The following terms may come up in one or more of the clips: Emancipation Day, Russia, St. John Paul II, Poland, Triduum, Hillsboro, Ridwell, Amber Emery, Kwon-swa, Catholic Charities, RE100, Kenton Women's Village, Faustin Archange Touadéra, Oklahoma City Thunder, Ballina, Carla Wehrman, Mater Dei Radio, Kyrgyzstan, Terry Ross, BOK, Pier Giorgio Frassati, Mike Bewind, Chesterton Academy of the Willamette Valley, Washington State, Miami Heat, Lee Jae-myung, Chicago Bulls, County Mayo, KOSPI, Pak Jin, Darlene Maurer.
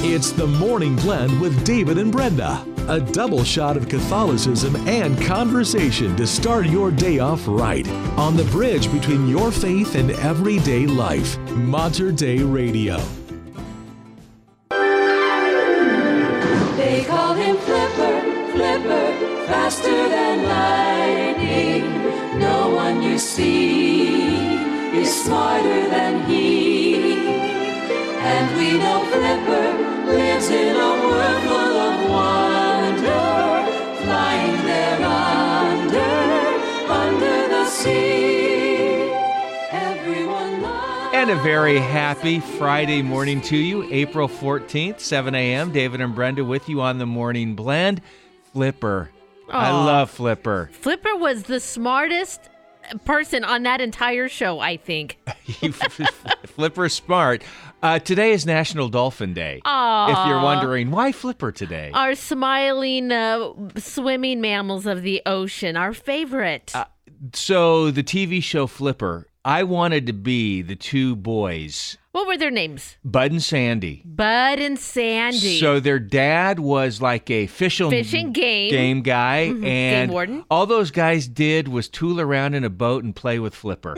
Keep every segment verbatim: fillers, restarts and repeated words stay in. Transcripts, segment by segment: It's the Morning Blend with David and Brenda, a double shot of Catholicism and conversation to start your day off right on the bridge between your faith and everyday life. Mater Dei Radio. They call him Flipper, Flipper, faster than lightning. No one you see is smarter than he. And we know Flipper lives in a world full of wonder, flying there under, under the sea. Everyone loves. And a very happy Friday morning to you, April fourteenth, seven a.m. David and Brenda with you on the Morning Blend. Flipper. Aww. I love Flipper. Flipper was the smartest person on that entire show, I think. Flipper smart. Uh, today is National Dolphin Day. Aww. If you're wondering, why Flipper today? Our smiling, uh, swimming mammals of the ocean, our favorite. Uh, so the T V show Flipper, I wanted to be the two boys. What were their names? Bud and Sandy. Bud and Sandy. So their dad was like a fish and game. game guy. Mm-hmm. And game warden. All those guys did was tool around in a boat and play with Flipper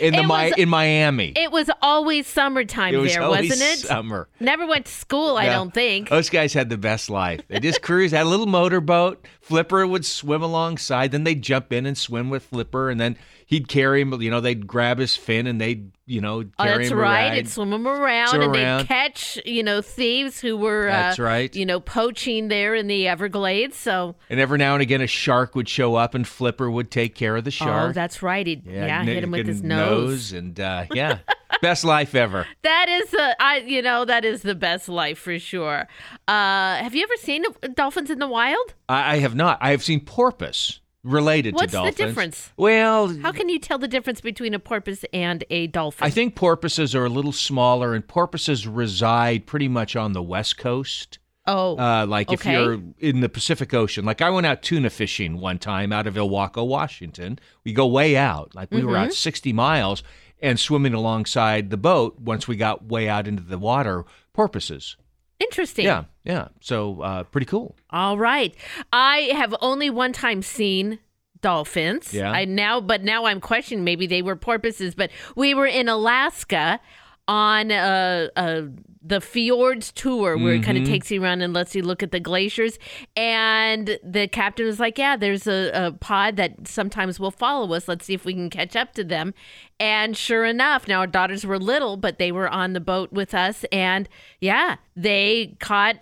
in the was, in Miami. It was always summertime it was there, always wasn't it? Summer. Never went to school, yeah. I don't think. Those guys had the best life. They just cruised, had a little motorboat. Flipper would swim alongside. Then they'd jump in and swim with Flipper. And then he'd carry him, you know, they'd grab his fin and they'd, you know, carry oh, that's him right. around. That's right. Swim them around, swim and around. They'd catch, you know, thieves who were, that's uh, right. you know, poaching there in the Everglades. So, and every now and again, a shark would show up, and Flipper would take care of the shark. Oh, that's right. He'd yeah, yeah, hit him with his nose, nose and uh, yeah, best life ever. That is the, I, you know, that is the best life for sure. Uh, have you ever seen dolphins in the wild? I, I have not. I have seen porpoise. Related What's to dolphins. What's the difference? Well, how can you tell the difference between a porpoise and a dolphin? I think porpoises are a little smaller, and porpoises reside pretty much on the West Coast. Oh, uh, like okay. if you're in the Pacific Ocean. Like I went out tuna fishing one time out of Ilwaco, Washington. We go way out. Like we mm-hmm. were out sixty miles and swimming alongside the boat. Once we got way out into the water, porpoises. Interesting. Yeah, yeah. So uh, pretty cool. All right. I have only one time seen dolphins. Yeah. I now, but now I'm questioning maybe they were porpoises. But we were in Alaska on a, a, the fjords tour where mm-hmm. it kind of takes you around and lets you look at the glaciers. And the captain was like, yeah, there's a, a pod that sometimes will follow us. Let's see if we can catch up to them. And sure enough, now our daughters were little, but they were on the boat with us. And yeah, they caught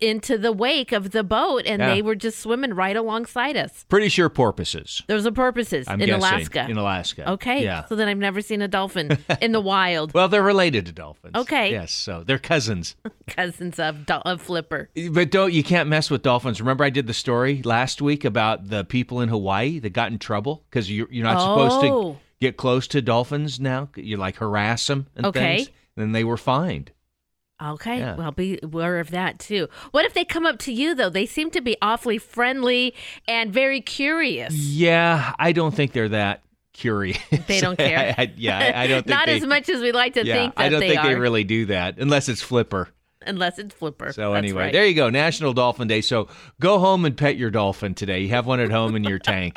into the wake of the boat and yeah. they were just swimming right alongside us. Pretty sure porpoises. There's a porpoises I'm in guessing, Alaska. In Alaska. Okay. Yeah. So then I've never seen a dolphin in the wild. Well, they're related to dolphins. Okay. Yes. So they're cousins. cousins of, do- of Flipper. But don't, you can't mess with dolphins. Remember I did the story last week about the people in Hawaii that got in trouble because you're, you're not oh. supposed to get close to dolphins now. You like harass them and okay. things. And then they were fined. Okay. Yeah. Well, be aware of that too. What if they come up to you though? They seem to be awfully friendly and very curious. Yeah. I don't think they're that curious. They don't care. I, I, yeah. I, I don't think Not they, as much as we like to yeah, think that I don't they think are. They really do that unless it's Flipper. Unless it's Flipper. So That's anyway, right. there you go. National Dolphin Day. So go home and pet your dolphin today. You have one at home in your tank.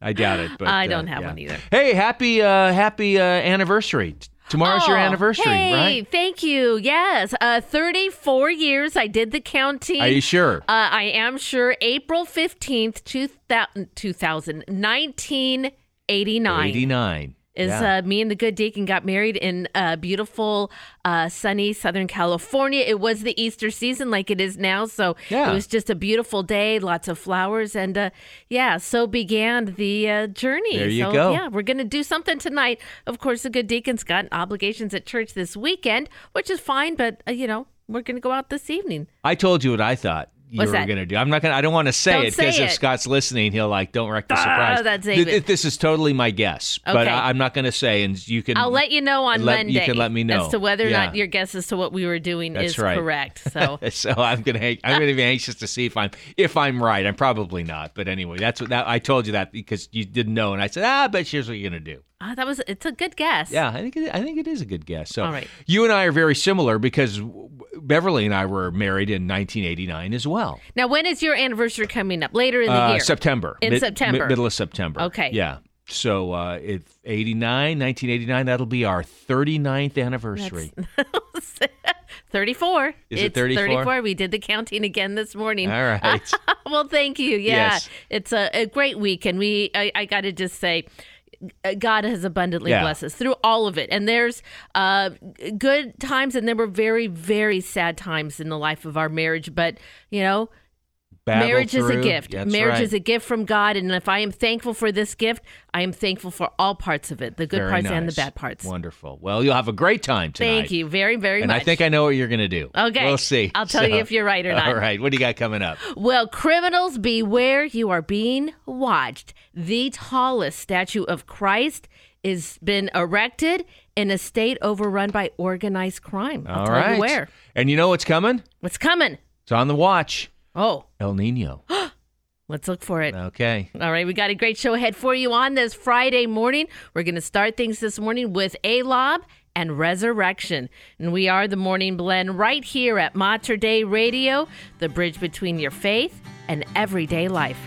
I doubt it. But I don't uh, have yeah. one either. Hey, happy uh, happy uh, anniversary. Tomorrow's oh, your anniversary, hey, right? Thank you. Yes. Uh, thirty-four years. I did the counting. Are you sure? Uh, I am sure. April fifteenth, two thousand, two thousand, nineteen eighty-nine. eighty-nine. Is yeah. uh, me and the good deacon got married in uh, beautiful, uh, sunny Southern California. It was the Easter season like it is now. So yeah. it was just a beautiful day, lots of flowers. And uh, yeah, so began the uh, journey. There you so, go. Yeah, we're going to do something tonight. Of course, the good deacon's got obligations at church this weekend, which is fine. But, uh, you know, we're going to go out this evening. I told you what I thought. You What's were going to do. I'm not going to, I don't want to say don't it because if Scott's listening, he'll like, don't wreck the oh, surprise. That's David. This is totally my guess, okay. but I, I'm not going to say, and you can, I'll let you know on let, Monday. You can let me know as to whether or yeah. not your guess as to what we were doing that's is right. correct. So, so I'm going to, I'm going to be anxious to see if I'm, if I'm right. I'm probably not, but anyway, that's what that, I told you that because you didn't know. And I said, ah, but here's what you're going to do. Oh, that was, it's a good guess. Yeah, I think, it, I think it is a good guess. So All right. you and I are very similar because Beverly and I were married in nineteen eighty-nine as well. Now, when is your anniversary coming up? Later in the uh, year? September. In mid, September. Mid, middle of September. Okay. Yeah. So uh, it's eighty-nine, nineteen eighty-nine, that'll be our thirty-ninth anniversary. That's, thirty-four. Is it thirty-four? thirty-four. We did the counting again this morning. All right. Well, thank you. Yeah. Yes. It's a, a great week. And we, I, I got to just say, God has abundantly yeah. blessed us through all of it. And there's uh, good times, and there were very, very sad times in the life of our marriage. But, you know, Battle marriage through. is a gift. That's marriage right. is a gift from God. And if I am thankful for this gift, I am thankful for all parts of it, the good very parts nice. and the bad parts. Wonderful. Well, you'll have a great time tonight. Thank you very, very and much. And I think I know what you're going to do. Okay. We'll see. I'll tell so, you if you're right or not. All right. What do you got coming up? Well, criminals, beware. You are being watched. The tallest statue of Christ has been erected in a state overrun by organized crime. I'll all tell right. you where. And you know what's coming? What's coming? It's on the watch. Oh. El Nino. Let's look for it. Okay. All right. We got a great show ahead for you on this Friday morning. We're going to start things this morning with A L O B and Resurrection. And we are the Morning Blend right here at Mater Dei Radio, the bridge between your faith and everyday life.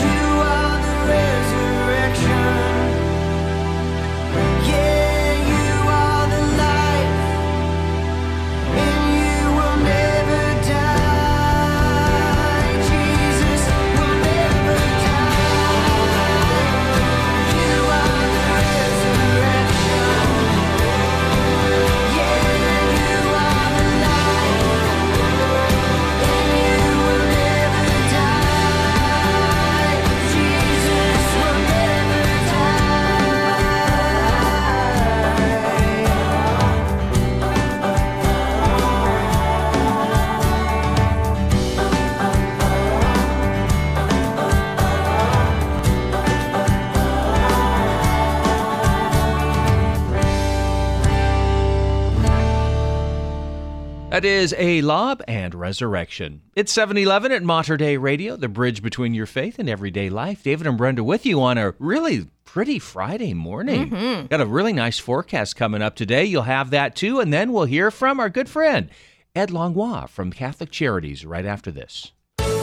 You That is a lob and resurrection. It's seven eleven at Mater Dei Radio, the bridge between your faith and everyday life. David and Brenda with you on a really pretty Friday morning. Mm-hmm. Got a really nice forecast coming up today. You'll have that too, and then we'll hear from our good friend, Ed Longwa from Catholic Charities right after this.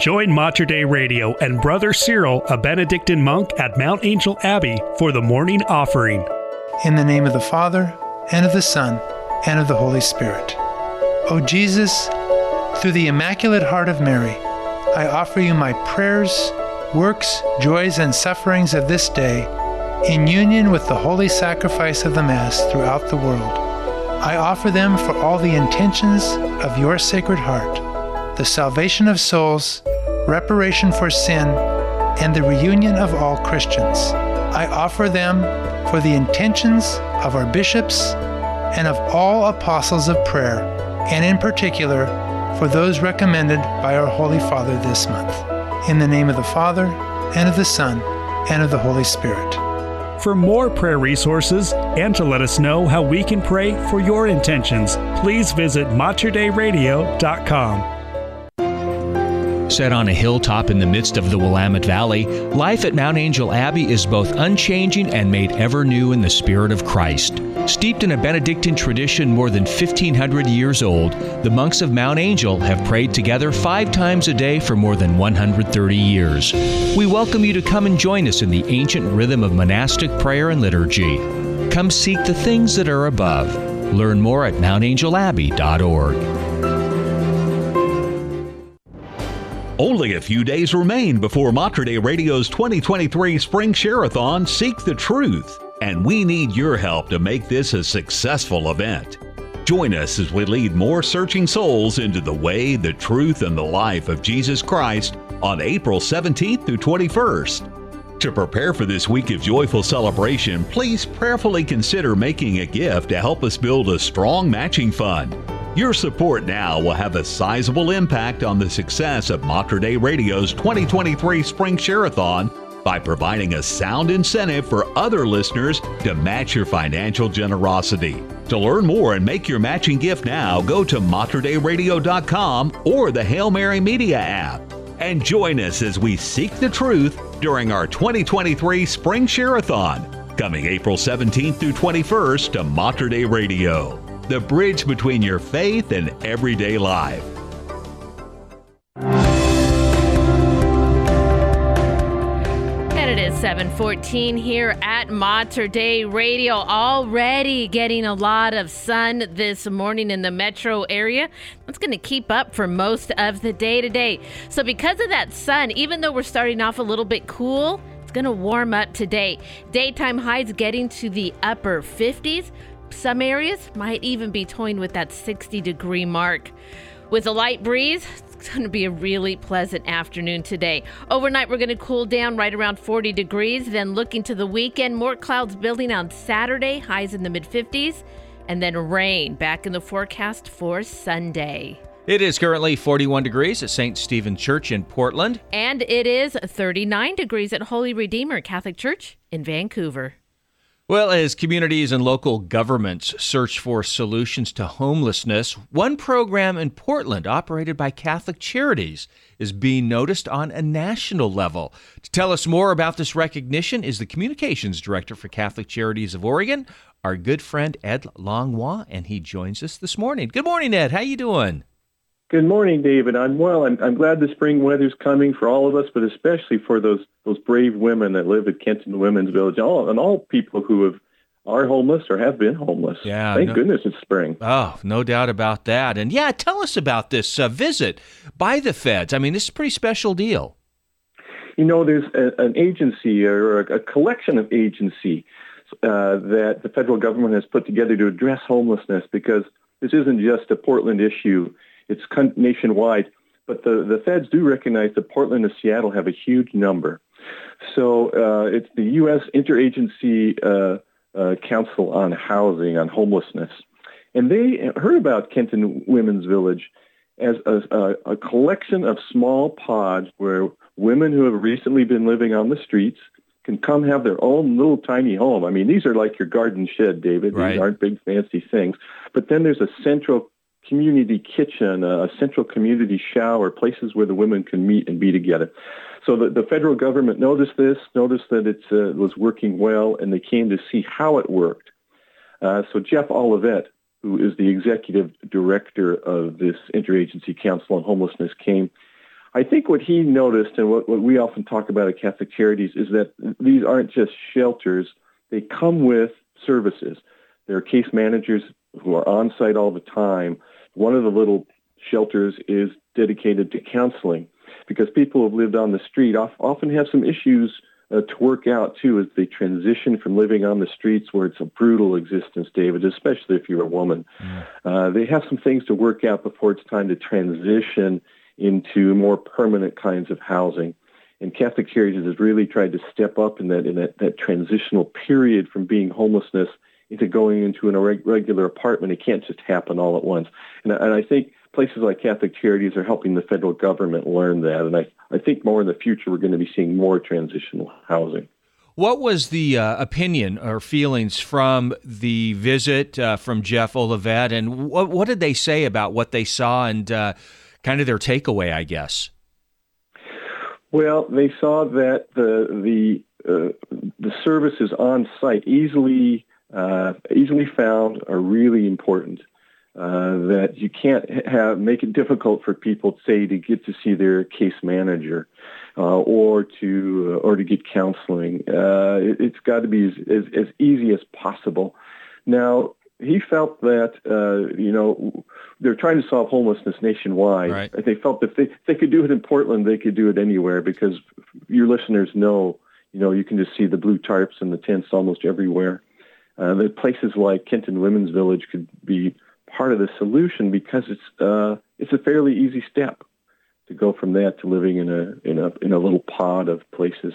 Join Mater Dei Radio and Brother Cyril, a Benedictine monk at Mount Angel Abbey, for the morning offering. In the name of the Father, and of the Son, and of the Holy Spirit. O Jesus, through the Immaculate Heart of Mary, I offer you my prayers, works, joys, and sufferings of this day, in union with the holy sacrifice of the Mass throughout the world. I offer them for all the intentions of your Sacred Heart, the salvation of souls, reparation for sin, and the reunion of all Christians. I offer them for the intentions of our bishops and of all apostles of prayer, and in particular for those recommended by our Holy Father this month. In the name of the Father, and of the Son, and of the Holy Spirit. For more prayer resources and to let us know how we can pray for your intentions, please visit mater dei radio dot com. Set on a hilltop in the midst of the Willamette Valley, life at Mount Angel Abbey is both unchanging and made ever new in the Spirit of Christ. Steeped in a Benedictine tradition more than fifteen hundred years old, the monks of Mount Angel have prayed together five times a day for more than one hundred thirty years. We welcome you to come and join us in the ancient rhythm of monastic prayer and liturgy. Come seek the things that are above. Learn more at mount angel abbey dot org. Only a few days remain before Mater Dei Radio's twenty twenty-three Spring Share-a-thon Seek the Truth, and we need your help to make this a successful event. Join us as we lead more searching souls into the way, the truth, and the life of Jesus Christ on April seventeenth through twenty-first. To prepare for this week of joyful celebration, please prayerfully consider making a gift to help us build a strong matching fund. Your support now will have a sizable impact on the success of Mater Dei Radio's twenty twenty-three Spring Share-a-thon by providing a sound incentive for other listeners to match your financial generosity. To learn more and make your matching gift now, go to mater dei radio dot com or the Hail Mary Media app. And join us as we seek the truth during our twenty twenty-three Spring Share-a-thon, coming April seventeenth through twenty-first to Mater Dei Radio, the bridge between your faith and everyday life. And it is seven fourteen here at Mater Dei Radio. Already getting a lot of sun this morning in the metro area. That's going to keep up for most of the day today. So because of that sun, even though we're starting off a little bit cool, it's going to warm up today. Daytime highs getting to the upper fifties. Some areas might even be toying with that sixty degree mark. With a light breeze, it's going to be a really pleasant afternoon today. Overnight, we're going to cool down right around forty degrees. Then looking to the weekend, more clouds building on Saturday, highs in the mid fifties, and then rain back in the forecast for Sunday. It is currently forty-one degrees at Saint Stephen Church in Portland. And it is thirty-nine degrees at Holy Redeemer Catholic Church in Vancouver. Well, as communities and local governments search for solutions to homelessness, one program in Portland operated by Catholic Charities is being noticed on a national level. To tell us more about this recognition is the Communications Director for Catholic Charities of Oregon, our good friend Ed Longwa, and he joins us this morning. Good morning, Ed. How you doing? Good morning, David. I'm well. I'm, I'm glad the spring weather's coming for all of us, but especially for those those brave women that live at Kenton Women's Village, all, and all people who have are homeless or have been homeless. Yeah, Thank no, goodness it's spring. Oh, no doubt about that. And yeah, tell us about this uh, visit by the feds. I mean, this is a pretty special deal. You know, there's a, an agency or a, a collection of agency. uh, that the federal government has put together to address homelessness, because this isn't just a Portland issue. It's nationwide. But the, the feds do recognize that Portland and Seattle have a huge number. So uh, it's the U S Interagency uh, uh, Council on Housing, on Homelessness. And they heard about Kenton Women's Village as a, a, a collection of small pods where women who have recently been living on the streets can come have their own little tiny home. I mean, these are like your garden shed, David. Right. These aren't big fancy things. But then there's a central community kitchen, a central community shower, places where the women can meet and be together. So the, the federal government noticed this, noticed that it uh, was working well, and they came to see how it worked. Uh, so Jeff Olivet, who is the executive director of this Interagency Council on Homelessness, came. I think what he noticed, and what, what we often talk about at Catholic Charities, is that these aren't just shelters. They come with services. There are case managers who are on site all the time. One of the little shelters is dedicated to counseling, because people who have lived on the street often have some issues uh, to work out, too, as they transition from living on the streets, where it's a brutal existence, David, especially if you're a woman. Mm. Uh, they have some things to work out before it's time to transition into more permanent kinds of housing. And Catholic Charities has really tried to step up in that, in that, that transitional period from being homelessness into going into an irregular apartment. It can't just happen all at once. And, and I think places like Catholic Charities are helping the federal government learn that. And I, I think more in the future, we're going to be seeing more transitional housing. What was the uh, opinion or feelings from the visit uh, from Jeff Olivet? And what, what did they say about what they saw and uh, kind of their takeaway, I guess? Well, they saw that the, the, uh, the services on site, easily Uh, easily found, are really important. Uh, that you can't have make it difficult for people, say, to get to see their case manager, uh, or to uh, or to get counseling. Uh, it, it's got to be as, as, as easy as possible. Now, he felt that uh, you know they're trying to solve homelessness nationwide. Right. They felt that if they, if they could do it in Portland, they could do it anywhere, because your listeners know, you know, you can just see the blue tarps and the tents almost everywhere. Uh, that places like Kenton Women's Village could be part of the solution, because it's uh, it's a fairly easy step to go from that to living in a in a in a little pod of places.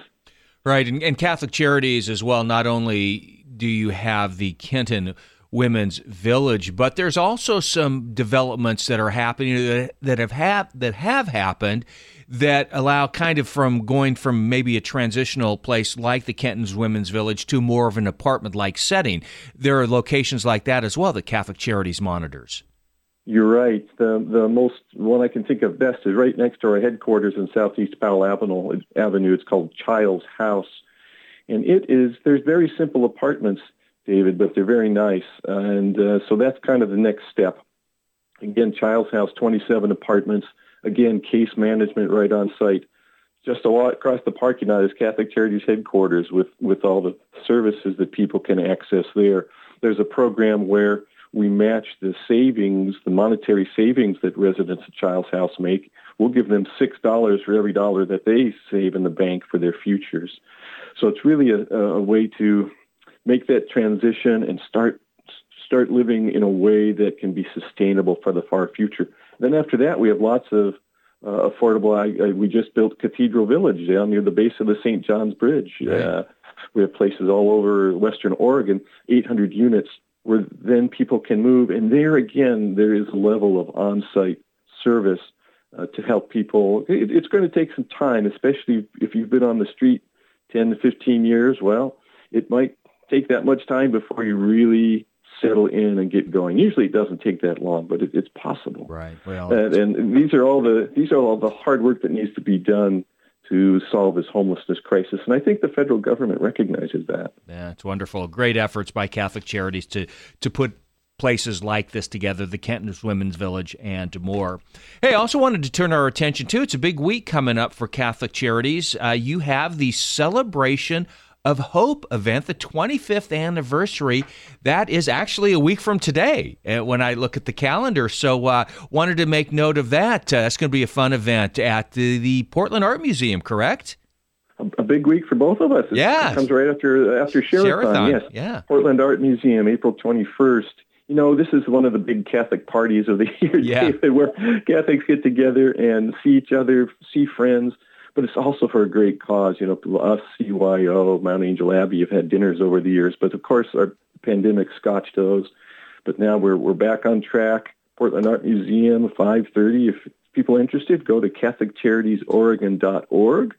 Right, and, and Catholic Charities as well. Not only do you have the Kenton Women's Village, but there's also some developments that are happening that that have hap- that have happened that allow kind of from going from maybe a transitional place like the Kenton's Women's Village to more of an apartment-like setting. There are locations like that as well that Catholic Charities monitors. You're right. The the most one I can think of best is right next to our headquarters in Southeast Powell Avenue. It's called Child's House, and it is there's very simple apartments, David, but they're very nice. And uh, so that's kind of the next step. Again, Child's House, twenty-seven apartments. Again, case management right on site. Just a lot across the parking lot is Catholic Charities headquarters with, with all the services that people can access there. There's a program where we match the savings, the monetary savings that residents of Child's House make. We'll give them six dollars for every dollar that they save in the bank for their futures. So it's really a, a way to make that transition and start start living in a way that can be sustainable for the far future. Then after that, we have lots of uh, affordable. I, I, we just built Cathedral Village down near the base of the Saint John's Bridge. Right. Uh, we have places all over Western Oregon, eight hundred units, where then people can move. And there again, there is a level of on-site service uh, to help people. It, it's going to take some time, especially if you've been on the street ten to fifteen years. Well, it might take that much time before you really settle in and get going. Usually, it doesn't take that long, but it, it's possible. Right. Well, and, and these are all the these are all the hard work that needs to be done to solve this homelessness crisis. And I think the federal government recognizes that. Yeah, it's wonderful. Great efforts by Catholic Charities to to put places like this together, the Kenton's Women's Village, and more. Hey, I also wanted to turn our attention to, it's a big week coming up for Catholic Charities. Uh, you have the Celebration of Hope event, the twenty-fifth anniversary. That is actually a week from today when I look at the calendar. So uh, wanted to make note of that. Uh, that's going to be a fun event at the, the Portland Art Museum, correct? a big week for both of us. It yeah. comes right after after Sherathon. Yes. Yeah. Portland Art Museum, April twenty-first. You know, this is one of the big Catholic parties of the year, yeah. David, where Catholics get together and see each other, see friends, but it's also for a great cause. You know, us, C Y O, Mount Angel Abbey have had dinners over the years, but of course our pandemic scotched those. But now we're we're back on track. Portland Art Museum, five thirty. If people are interested, go to Catholic Charities Oregon dot org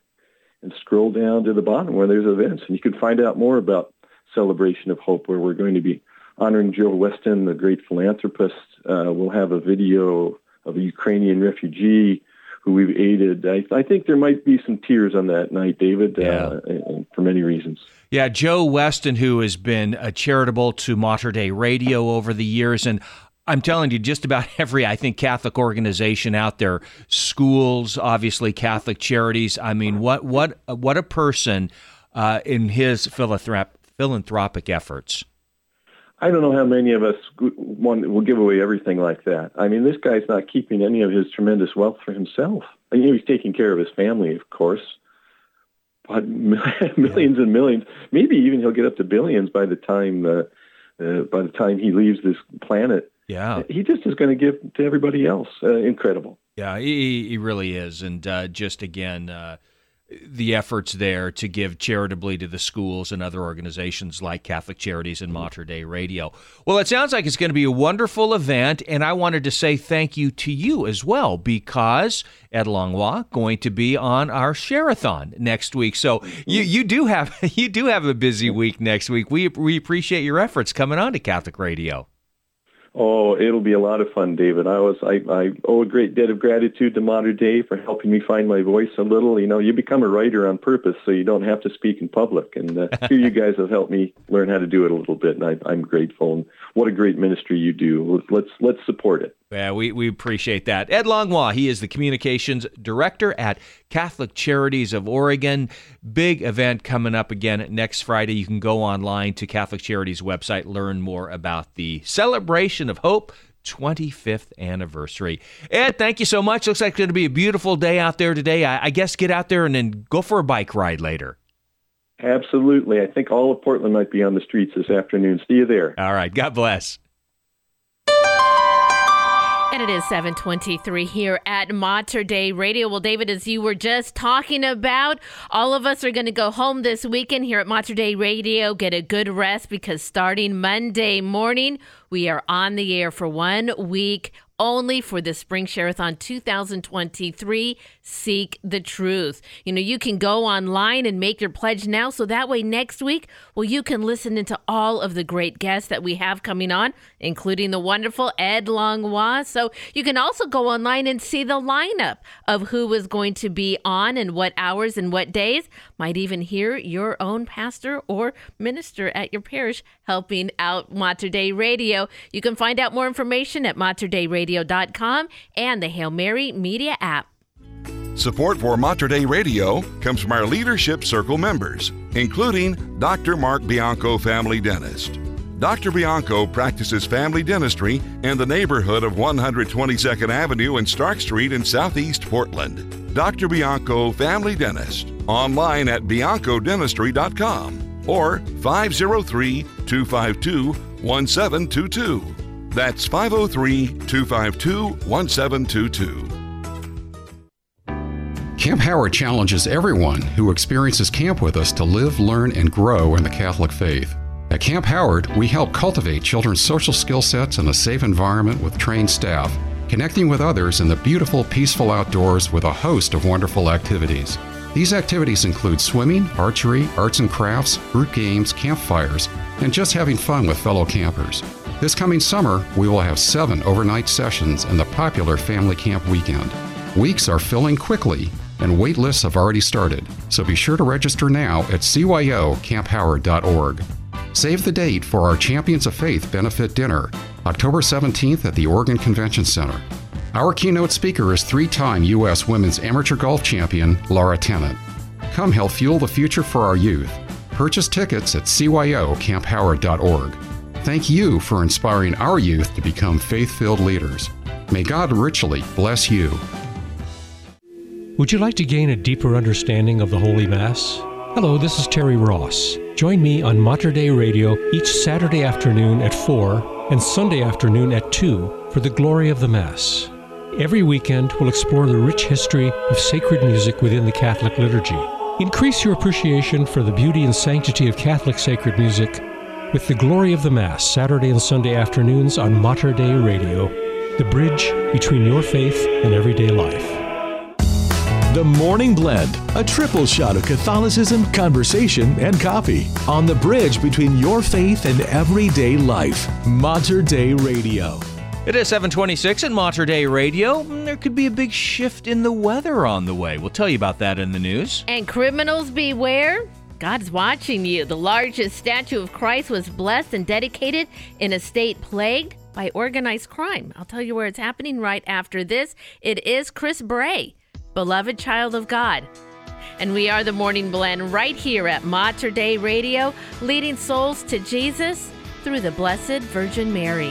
and scroll down to the bottom where there's events, and you can find out more about Celebration of Hope, where we're going to be honoring Joe Weston, the great philanthropist. Uh, we'll have a video of a Ukrainian refugee who we've aided. I, I think there might be some tears on that night, David, yeah. uh, and, and for many reasons. Yeah, Joe Weston, who has been uh, charitable to Mater Dei Radio over the years, and I'm telling you, just about every, I think, Catholic organization out there, schools, obviously, Catholic Charities. I mean, what what what a person uh, in his philanthrop- philanthropic efforts. I don't know how many of us one will give away everything like that. I mean, this guy's not keeping any of his tremendous wealth for himself. I mean, he's taking care of his family, of course, but millions and millions, maybe even he'll get up to billions by the time uh, uh, by the time he leaves this planet. Yeah, he just is going to give to everybody else. Uh, incredible. Yeah, he, he really is, and uh, just again. Uh... the efforts there to give charitably to the schools and other organizations like Catholic Charities and Mater Dei Radio. Well, it sounds like it's going to be a wonderful event, and I wanted to say thank you to you as well, because Ed Longwa going to be on our Share-a-thon next week. So you you do have you do have a busy week next week. We we appreciate your efforts coming on to Catholic Radio. Oh, it'll be a lot of fun, David. I was I, I owe a great debt of gratitude to Mater Dei for helping me find my voice a little. You know, you become a writer on purpose, so you don't have to speak in public. And uh, here you guys have helped me learn how to do it a little bit, and I, I'm grateful. And what a great ministry you do. Let's let's support it. Yeah, we, we appreciate that. Ed Longwa, he is the communications director at Catholic Charities of Oregon. Big event coming up again next Friday. You can go online to Catholic Charities website, learn more about the Celebration of Hope twenty-fifth anniversary. Ed, thank you so much. Looks like it's going to be a beautiful day out there today. I, I guess get out there and then go for a bike ride later. Absolutely. I think all of Portland might be on the streets this afternoon. See you there. All right. God bless. And it is seven twenty-three here at Mater Dei Radio. Well, David, as you were just talking about, all of us are going to go home this weekend here at Mater Dei Radio, get a good rest, because starting Monday morning, we are on the air for one week only for the Spring Share-a-thon two thousand twenty-three, Seek the Truth. You know, you can go online and make your pledge now, so that way next week, well, you can listen into all of the great guests that we have coming on, including the wonderful Ed Longwa. So you can also go online and see the lineup of who is going to be on and what hours and what days. Might even hear your own pastor or minister at your parish helping out Mater Dei Radio. You can find out more information at mater dei radio dot com and the Hail Mary Media app. Support for Mater Dei Radio comes from our Leadership Circle members, including Doctor Mark Bianco, family dentist. Doctor Bianco practices family dentistry in the neighborhood of one hundred twenty-second Avenue and Stark Street in Southeast Portland. Doctor Bianco, family dentist, online at bianco dentistry dot com or five oh three, two five two, one seven two two. That's five oh three, two five two, one seven two two. Camp Howard challenges everyone who experiences camp with us to live, learn, and grow in the Catholic faith. At Camp Howard, we help cultivate children's social skill sets in a safe environment with trained staff, connecting with others in the beautiful, peaceful outdoors with a host of wonderful activities. These activities include swimming, archery, arts and crafts, group games, campfires, and just having fun with fellow campers. This coming summer, we will have seven overnight sessions and the popular family camp weekend. Weeks are filling quickly, and wait lists have already started, so be sure to register now at c y o camp howard dot org. Save the date for our Champions of Faith Benefit Dinner, October seventeenth at the Oregon Convention Center. Our keynote speaker is three-time U S Women's Amateur Golf Champion, Laura Tennant. Come help fuel the future for our youth. Purchase tickets at c y o camp howard dot org. Thank you for inspiring our youth to become faith-filled leaders. May God richly bless you. Would you like to gain a deeper understanding of the Holy Mass? Hello, this is Terry Ross. Join me on Mater Dei Radio each Saturday afternoon at four and Sunday afternoon at two for the glory of the Mass. Every weekend, we'll explore the rich history of sacred music within the Catholic liturgy. Increase your appreciation for the beauty and sanctity of Catholic sacred music with the glory of the Mass, Saturday and Sunday afternoons on Mater Dei Radio, the bridge between your faith and everyday life. The Morning Blend, a triple shot of Catholicism, conversation, and coffee on the bridge between your faith and everyday life. Mater Dei Radio. It is seven twenty-six at Mater Dei Radio. There could be a big shift in the weather on the way. We'll tell you about that in the news. And criminals beware. God's watching you. The largest statue of Christ was blessed and dedicated in a state plagued by organized crime. I'll tell you where it's happening right after this. It is Chris Bray, beloved child of God. And we are the Morning Blend right here at Mater Dei Radio, leading souls to Jesus through the Blessed Virgin Mary.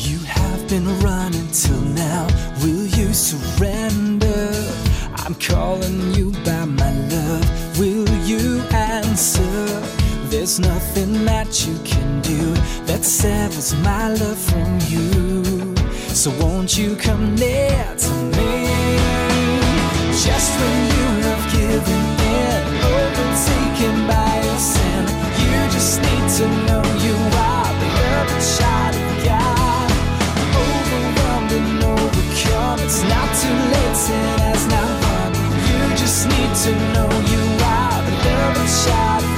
You have been running till now. Will you surrender? I'm calling you by my love. Will you answer? There's nothing that you can do that severs my love from you. So won't you come near to me? Just when you have given in, overtaken by your sin, you just need to know you are the beloved child of God. Overwhelmed and overcome, it's not too late, sin has not won. You just need to know you are the beloved child of God.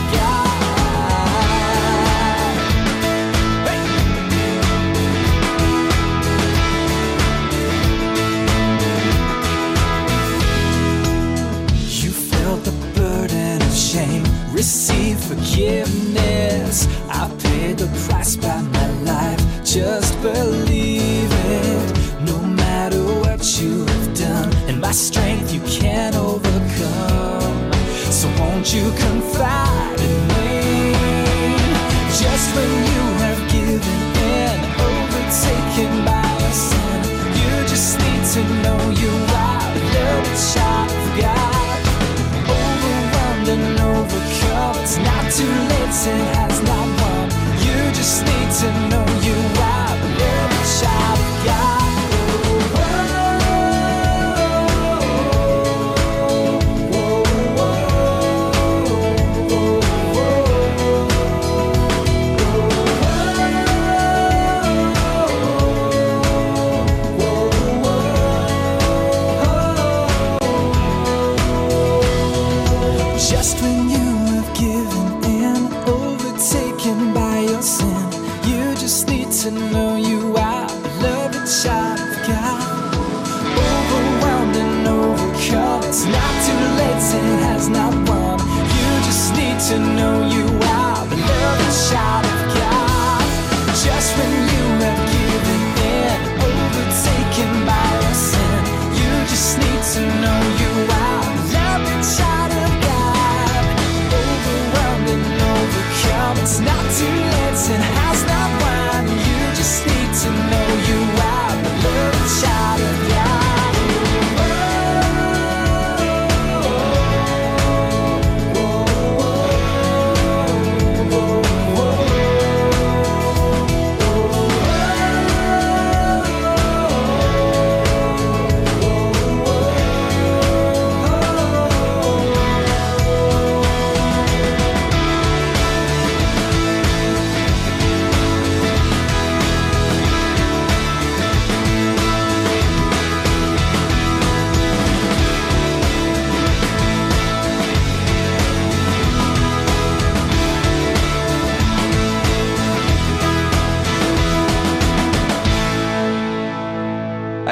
Receive forgiveness. I paid the price by my life. Just believe it. No matter what you have done, and by strength you can't overcome. So won't you confide in me? Just when you have given in, overtaken by your sin, you just need to know you are the beloved child of God. Overwhelmed and overcome, it's not too late, sin has not won. You just need to know you are the beloved child of God.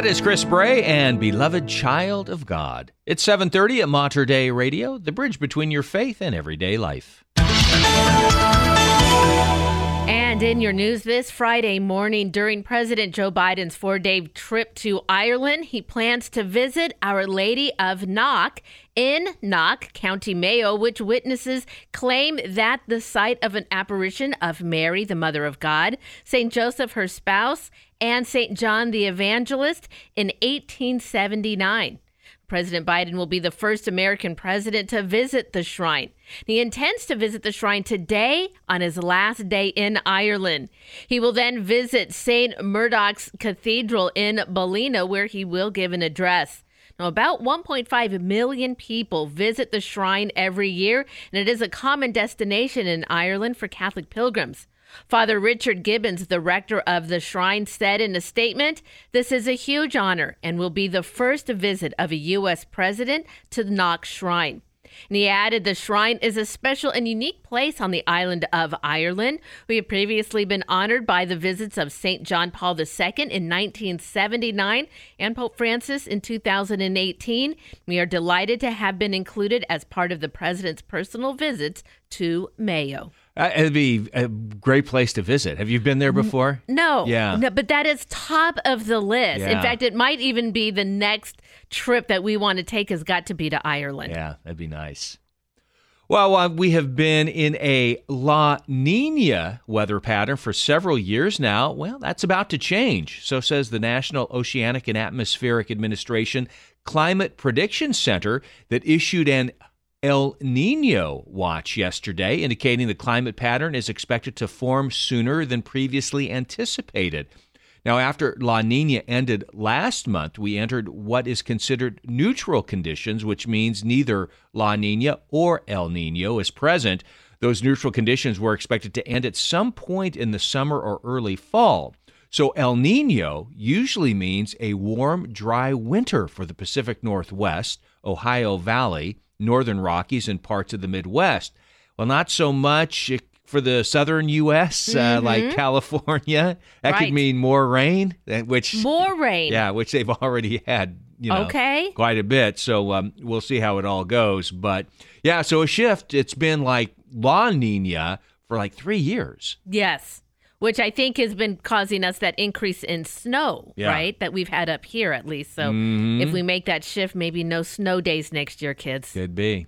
That is Chris Bray and Beloved Child of God. It's seven thirty at Mater Dei Radio, the bridge between your faith and everyday life. And in your news this Friday morning, during President Joe Biden's four-day trip to Ireland, he plans to visit Our Lady of Knock in Knock, County Mayo, which witnesses claim that the site of an apparition of Mary, the Mother of God, Saint Joseph, her spouse, and Saint John the Evangelist in eighteen seventy-nine. President Biden will be the first American president to visit the shrine. He intends to visit the shrine today on his last day in Ireland. He will then visit Saint Muredach's Cathedral in Ballina, where he will give an address. Now, about one point five million people visit the shrine every year, and it is a common destination in Ireland for Catholic pilgrims. Father Richard Gibbons, the rector of the shrine, said in a statement, "This is a huge honor and will be the first visit of a U S president to the Knock Shrine." And he added, the shrine is a special and unique place on the island of Ireland. We have previously been honored by the visits of Saint John Paul the Second in nineteen seventy-nine and Pope Francis in two thousand eighteen. We are delighted to have been included as part of the president's personal visits to Mayo. Uh, it'd be a great place to visit. Have you been there before? No. Yeah. No, but that is top of the list. Yeah. In fact, it might even be the next trip that we want to take has got to be to Ireland. Yeah, that'd be nice. Well, uh, we have been in a La Nina weather pattern for several years now. Well, that's about to change. So says the National Oceanic and Atmospheric Administration Climate Prediction Center that issued an El Nino watch yesterday, indicating the climate pattern is expected to form sooner than previously anticipated. Now, after La Nina ended last month, we entered what is considered neutral conditions, which means neither La Nina or El Nino is present. Those neutral conditions were expected to end at some point in the summer or early fall. So El Nino usually means a warm, dry winter for the Pacific Northwest, Ohio Valley, Northern Rockies, and parts of the Midwest. Well, not so much for the southern U S, mm-hmm. uh, like California. That right. could mean more rain, which more rain. Yeah, which they've already had, you know, okay. quite a bit. So um, we'll see how it all goes. But yeah, so a shift. It's been like La Nina for like three years. Yes, which I think has been causing us that increase in snow, yeah. right, that we've had up here at least. So mm-hmm. if we make that shift, maybe no snow days next year, kids. Could be.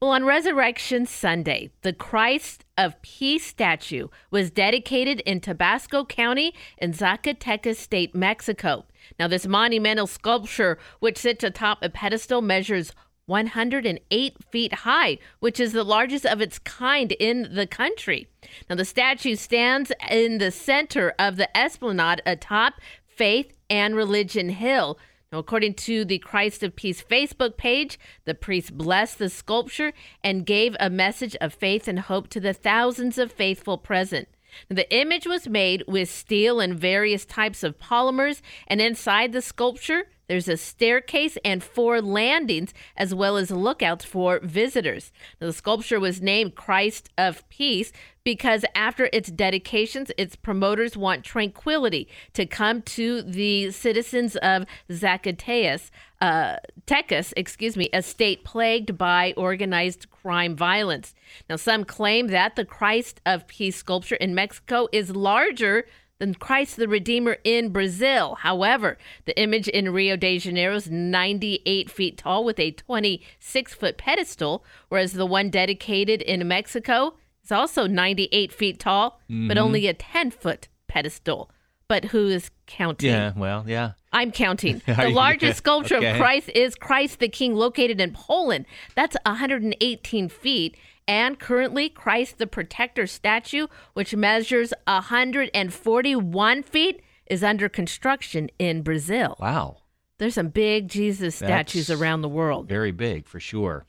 Well, on Resurrection Sunday, the Christ of Peace statue was dedicated in Tabasco County in Zacatecas State, Mexico. Now, this monumental sculpture, which sits atop a pedestal, measures one hundred eight feet high, which is the largest of its kind in the country. Now, the statue stands in the center of the esplanade atop Faith and Religion Hill. Now, according to the Christ of Peace Facebook page, the priest blessed the sculpture and gave a message of faith and hope to the thousands of faithful present. The image was made with steel and various types of polymers, and inside the sculpture, there's a staircase and four landings, as well as lookouts for visitors. Now, the sculpture was named Christ of Peace because after its dedications, its promoters want tranquility to come to the citizens of Zacatecas, uh, Texas, excuse me, a state plagued by organized crime violence. Now, some claim that the Christ of Peace sculpture in Mexico is larger than Christ the Redeemer in Brazil. However, the image in Rio de Janeiro is ninety-eight feet tall with a twenty-six foot pedestal, whereas the one dedicated in Mexico is also ninety-eight feet tall, mm-hmm. but only a ten foot pedestal. But who is counting? Yeah, well, yeah. I'm counting. The largest sculpture okay. of Christ is Christ the King, located in Poland. That's one hundred eighteen feet. And currently, Christ the Protector statue, which measures one hundred forty-one feet, is under construction in Brazil. Wow. There's some big Jesus statues That's around the world. Very big, for sure.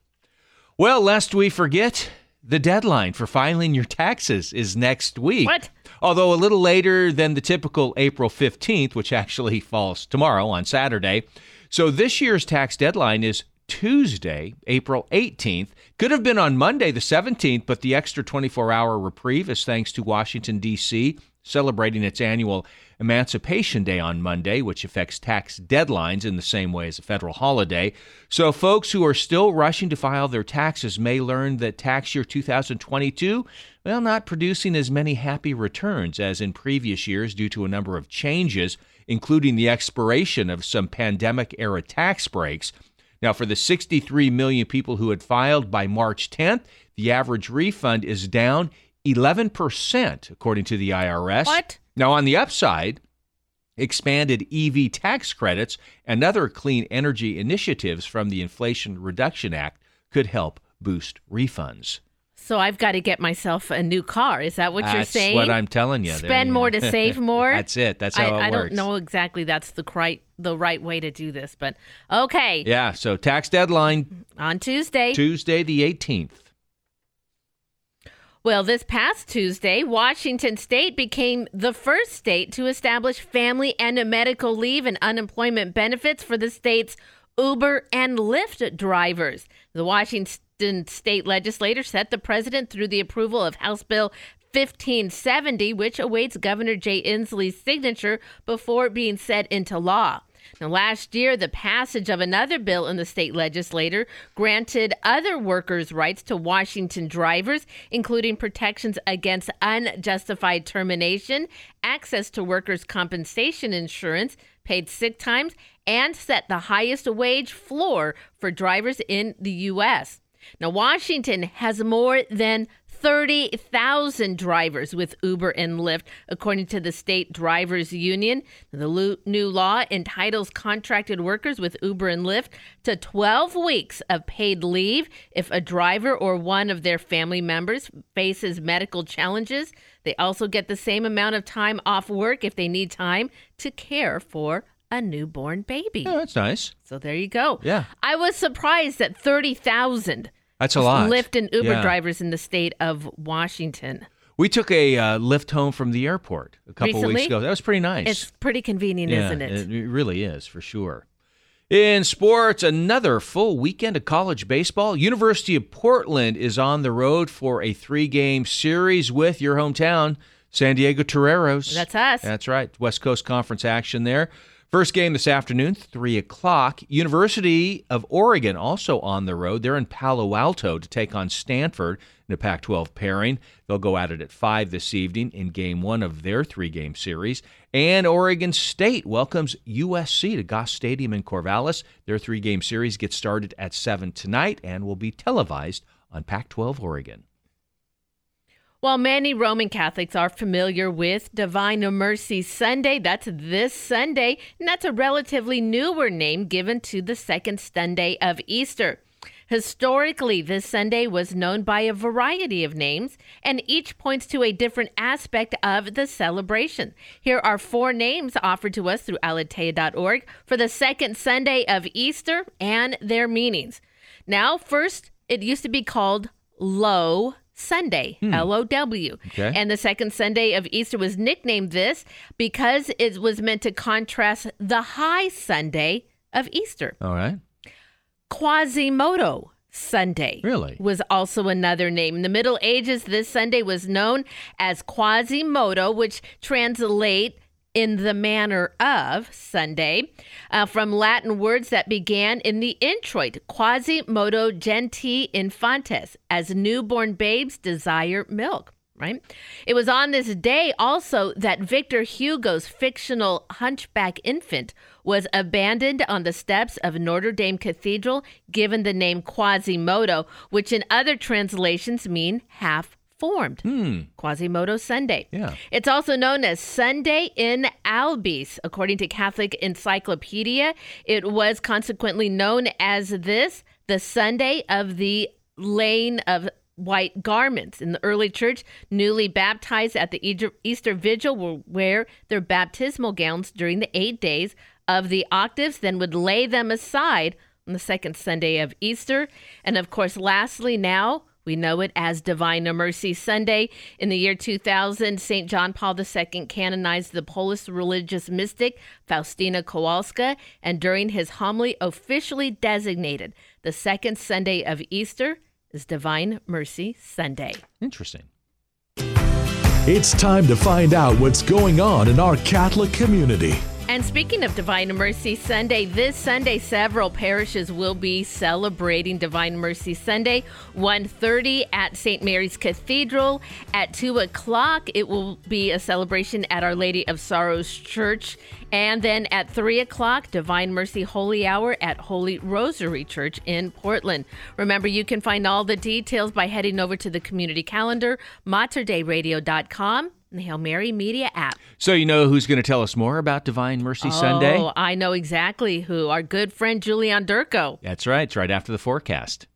Well, lest we forget, the deadline for filing your taxes is next week. What? Although a little later than the typical April fifteenth, which actually falls tomorrow on Saturday. So this year's tax deadline is Tuesday, April eighteenth. Could have been on Monday, the seventeenth, but the extra twenty-four hour reprieve is thanks to Washington, D C, celebrating its annual Emancipation Day on Monday, which affects tax deadlines in the same way as a federal holiday. So folks who are still rushing to file their taxes may learn that tax year two thousand twenty-two, well, not producing as many happy returns as in previous years due to a number of changes, including the expiration of some pandemic-era tax breaks. Now, for the sixty-three million people who had filed by March tenth, the average refund is down eleven percent, according to the I R S. What? Now, on the upside, expanded E V tax credits and other clean energy initiatives from the Inflation Reduction Act could help boost refunds. So I've got to get myself a new car. Is that what that's you're saying? That's what I'm telling you. Spend you more to save more? That's it. That's how I, it I works. I don't know exactly that's the right, the right way to do this, but okay. Yeah, so tax deadline. On Tuesday. Tuesday the eighteenth. Well, this past Tuesday, Washington State became the first state to establish family and medical leave and unemployment benefits for the state's Uber and Lyft drivers. The Washington State legislature set the precedent through the approval of House Bill fifteen seventy, which awaits Governor Jay Inslee's signature before being set into law. Now, last year, the passage of another bill in the state legislature granted other workers' rights to Washington drivers, including protections against unjustified termination, access to workers' compensation insurance, paid sick times, and set the highest wage floor for drivers in the U S. Now, Washington has more than thirty thousand drivers with Uber and Lyft, according to the State Drivers Union. The lo- new law entitles contracted workers with Uber and Lyft to twelve weeks of paid leave if a driver or one of their family members faces medical challenges. They also get the same amount of time off work if they need time to care for a newborn baby. Oh, that's nice. So there you go. Yeah. I was surprised that thirty thousand That's a lot. Lyft and Uber yeah. drivers in the state of Washington. We took a uh, Lyft home from the airport a couple Recently? weeks ago. That was pretty nice. It's pretty convenient, yeah, isn't it? It really is, for sure. In sports, another full weekend of college baseball. University of Portland is on the road for a three-game series with your hometown, San Diego Toreros. That's us. That's right. West Coast Conference action there. First game this afternoon, three o'clock. University of Oregon also on the road. They're in Palo Alto to take on Stanford in a Pac twelve pairing. They'll go at it at five this evening in game one of their three-game series. And Oregon State welcomes U S C to Goss Stadium in Corvallis. Their three-game series gets started at seven tonight and will be televised on Pac twelve Oregon. While many Roman Catholics are familiar with Divine Mercy Sunday, that's this Sunday, and that's a relatively newer name given to the second Sunday of Easter. Historically, this Sunday was known by a variety of names, and each points to a different aspect of the celebration. Here are four names offered to us through Aletea dot org for the second Sunday of Easter and their meanings. Now, first, it used to be called Low Sunday, hmm. L O W. Okay. And the second Sunday of Easter was nicknamed this because it was meant to contrast the high Sunday of Easter. All right. Quasimodo Sunday really? was also another name. In the Middle Ages, this Sunday was known as Quasimodo, which translates in the manner of Sunday, uh, from Latin words that began in the introit, Quasimodo genti infantes, as newborn babes desire milk, right? It was on this day also that Victor Hugo's fictional hunchback infant was abandoned on the steps of Notre Dame Cathedral, given the name Quasimodo, which in other translations mean half formed. Hmm. Quasimodo Sunday. Yeah. It's also known as Sunday in Albis. According to Catholic Encyclopedia, it was consequently known as this, the Sunday of the Laying of White Garments. In the early church, newly baptized at the Easter Vigil will wear their baptismal gowns during the eight days of the octaves, then would lay them aside on the second Sunday of Easter. And of course, lastly, now, we know it as Divine Mercy Sunday. In the year two thousand, Saint John Paul the Second canonized the Polish religious mystic Faustina Kowalska, and during his homily officially designated the second Sunday of Easter as Divine Mercy Sunday. Interesting. It's time to find out what's going on in our Catholic community. And speaking of Divine Mercy Sunday, this Sunday, several parishes will be celebrating Divine Mercy Sunday. one thirty at Saint Mary's Cathedral. At two o'clock, it will be a celebration at Our Lady of Sorrows Church. And then at three o'clock, Divine Mercy Holy Hour at Holy Rosary Church in Portland. Remember, you can find all the details by heading over to the community calendar, mater dei radio dot com. and the Hail Mary Media app. So you know who's going to tell us more about Divine Mercy oh, Sunday? Oh, I know exactly who. Our good friend Julie Onderko. That's right. It's right after the forecast.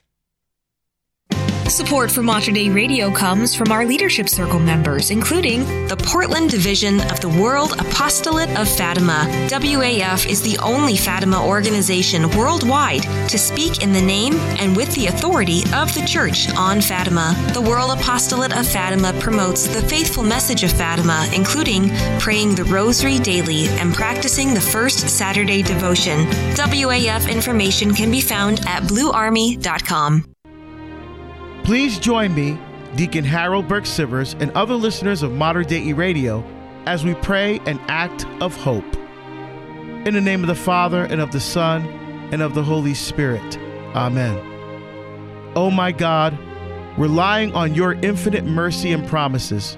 Support for Mater Dei Radio comes from our Leadership Circle members, including the Portland Division of the World Apostolate of Fatima. W A F is the only Fatima organization worldwide to speak in the name and with the authority of the Church on Fatima. The World Apostolate of Fatima promotes the faithful message of Fatima, including praying the Rosary daily and practicing the First Saturday devotion. W A F information can be found at blue army dot com. Please join me, Deacon Harold Burke-Sivers, and other listeners of Mater Dei Radio as we pray an act of hope. In the name of the Father, and of the Son, and of the Holy Spirit. Amen. Oh my God, relying on your infinite mercy and promises,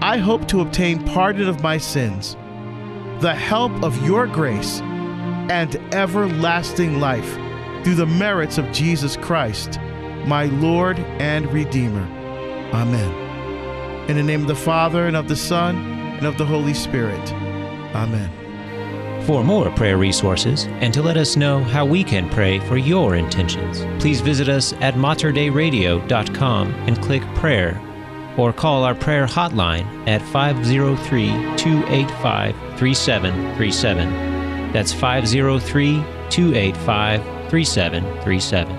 I hope to obtain pardon of my sins, the help of your grace, and everlasting life through the merits of Jesus Christ, my Lord and Redeemer. Amen. In the name of the Father, and of the Son, and of the Holy Spirit. Amen. For more prayer resources, and to let us know how we can pray for your intentions, please visit us at mater dei radio dot com and click Prayer, or call our prayer hotline at five oh three, two eight five, three seven three seven. That's five oh three, two eight five, three seven three seven.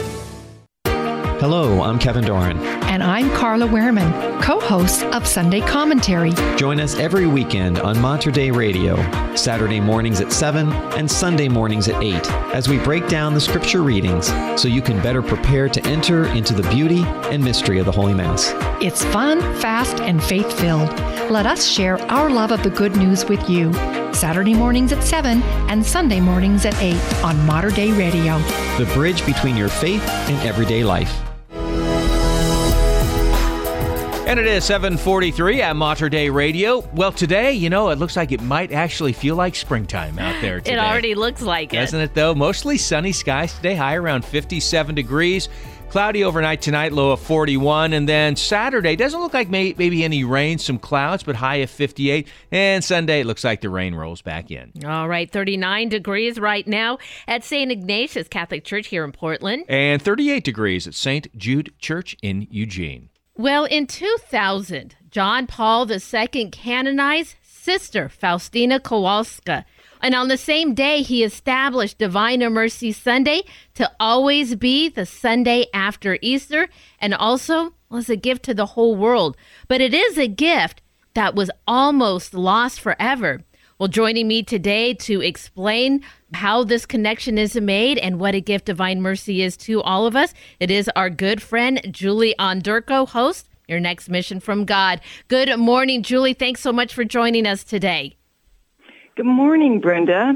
Hello, I'm Kevin Doran. And I'm Carla Wehrman, co-host of Sunday Commentary. Join us every weekend on Mater Dei Radio, Saturday mornings at seven and Sunday mornings at eight, as we break down the scripture readings so you can better prepare to enter into the beauty and mystery of the Holy Mass. It's fun, fast, and faith-filled. Let us share our love of the good news with you. Saturday mornings at seven and Sunday mornings at eight on Mater Dei Radio. The bridge between your faith and everyday life. And it is seven forty-three at Mater Dei Radio. Well, today, you know, it looks like it might actually feel like springtime out there today. It already looks like it. Doesn't it, though? Mostly sunny skies today, high around fifty-seven degrees. Cloudy overnight tonight, low of forty-one. And then Saturday, doesn't look like may, maybe any rain, some clouds, but high of fifty-eight. And Sunday, it looks like the rain rolls back in. All right, thirty-nine degrees right now at Saint Ignatius Catholic Church here in Portland. And thirty-eight degrees at Saint Jude Church in Eugene. Well, in two thousand, John Paul the Second canonized Sister Faustina Kowalska. And on the same day, he established Divine Mercy Sunday to always be the Sunday after Easter, and also was a gift to the whole world. But it is a gift that was almost lost forever. Well, joining me today to explain how this connection is made and what a gift Divine Mercy is to all of us, it is our good friend, Julie Onderko, host, Your Next Mission from God. Good morning, Julie. Thanks so much for joining us today. Good morning, Brenda.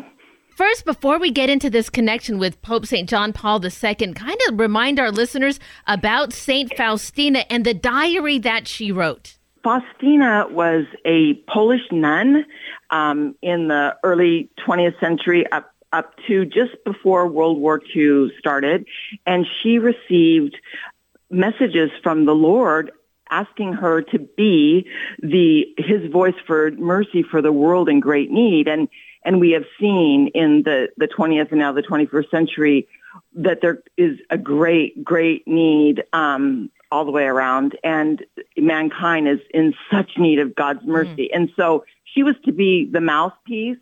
First, before we get into this connection with Pope Saint John Paul the Second, kind of remind our listeners about Saint Faustina and the diary that she wrote. Faustina was a Polish nun um, in the early twentieth century up, up to just before World War Two started. And she received messages from the Lord asking her to be the his voice for mercy for the world in great need. And, and we have seen in the, the twentieth and now the twenty-first century that there is a great, great need um all the way around, and mankind is in such need of God's mercy. Mm. And so she was to be the mouthpiece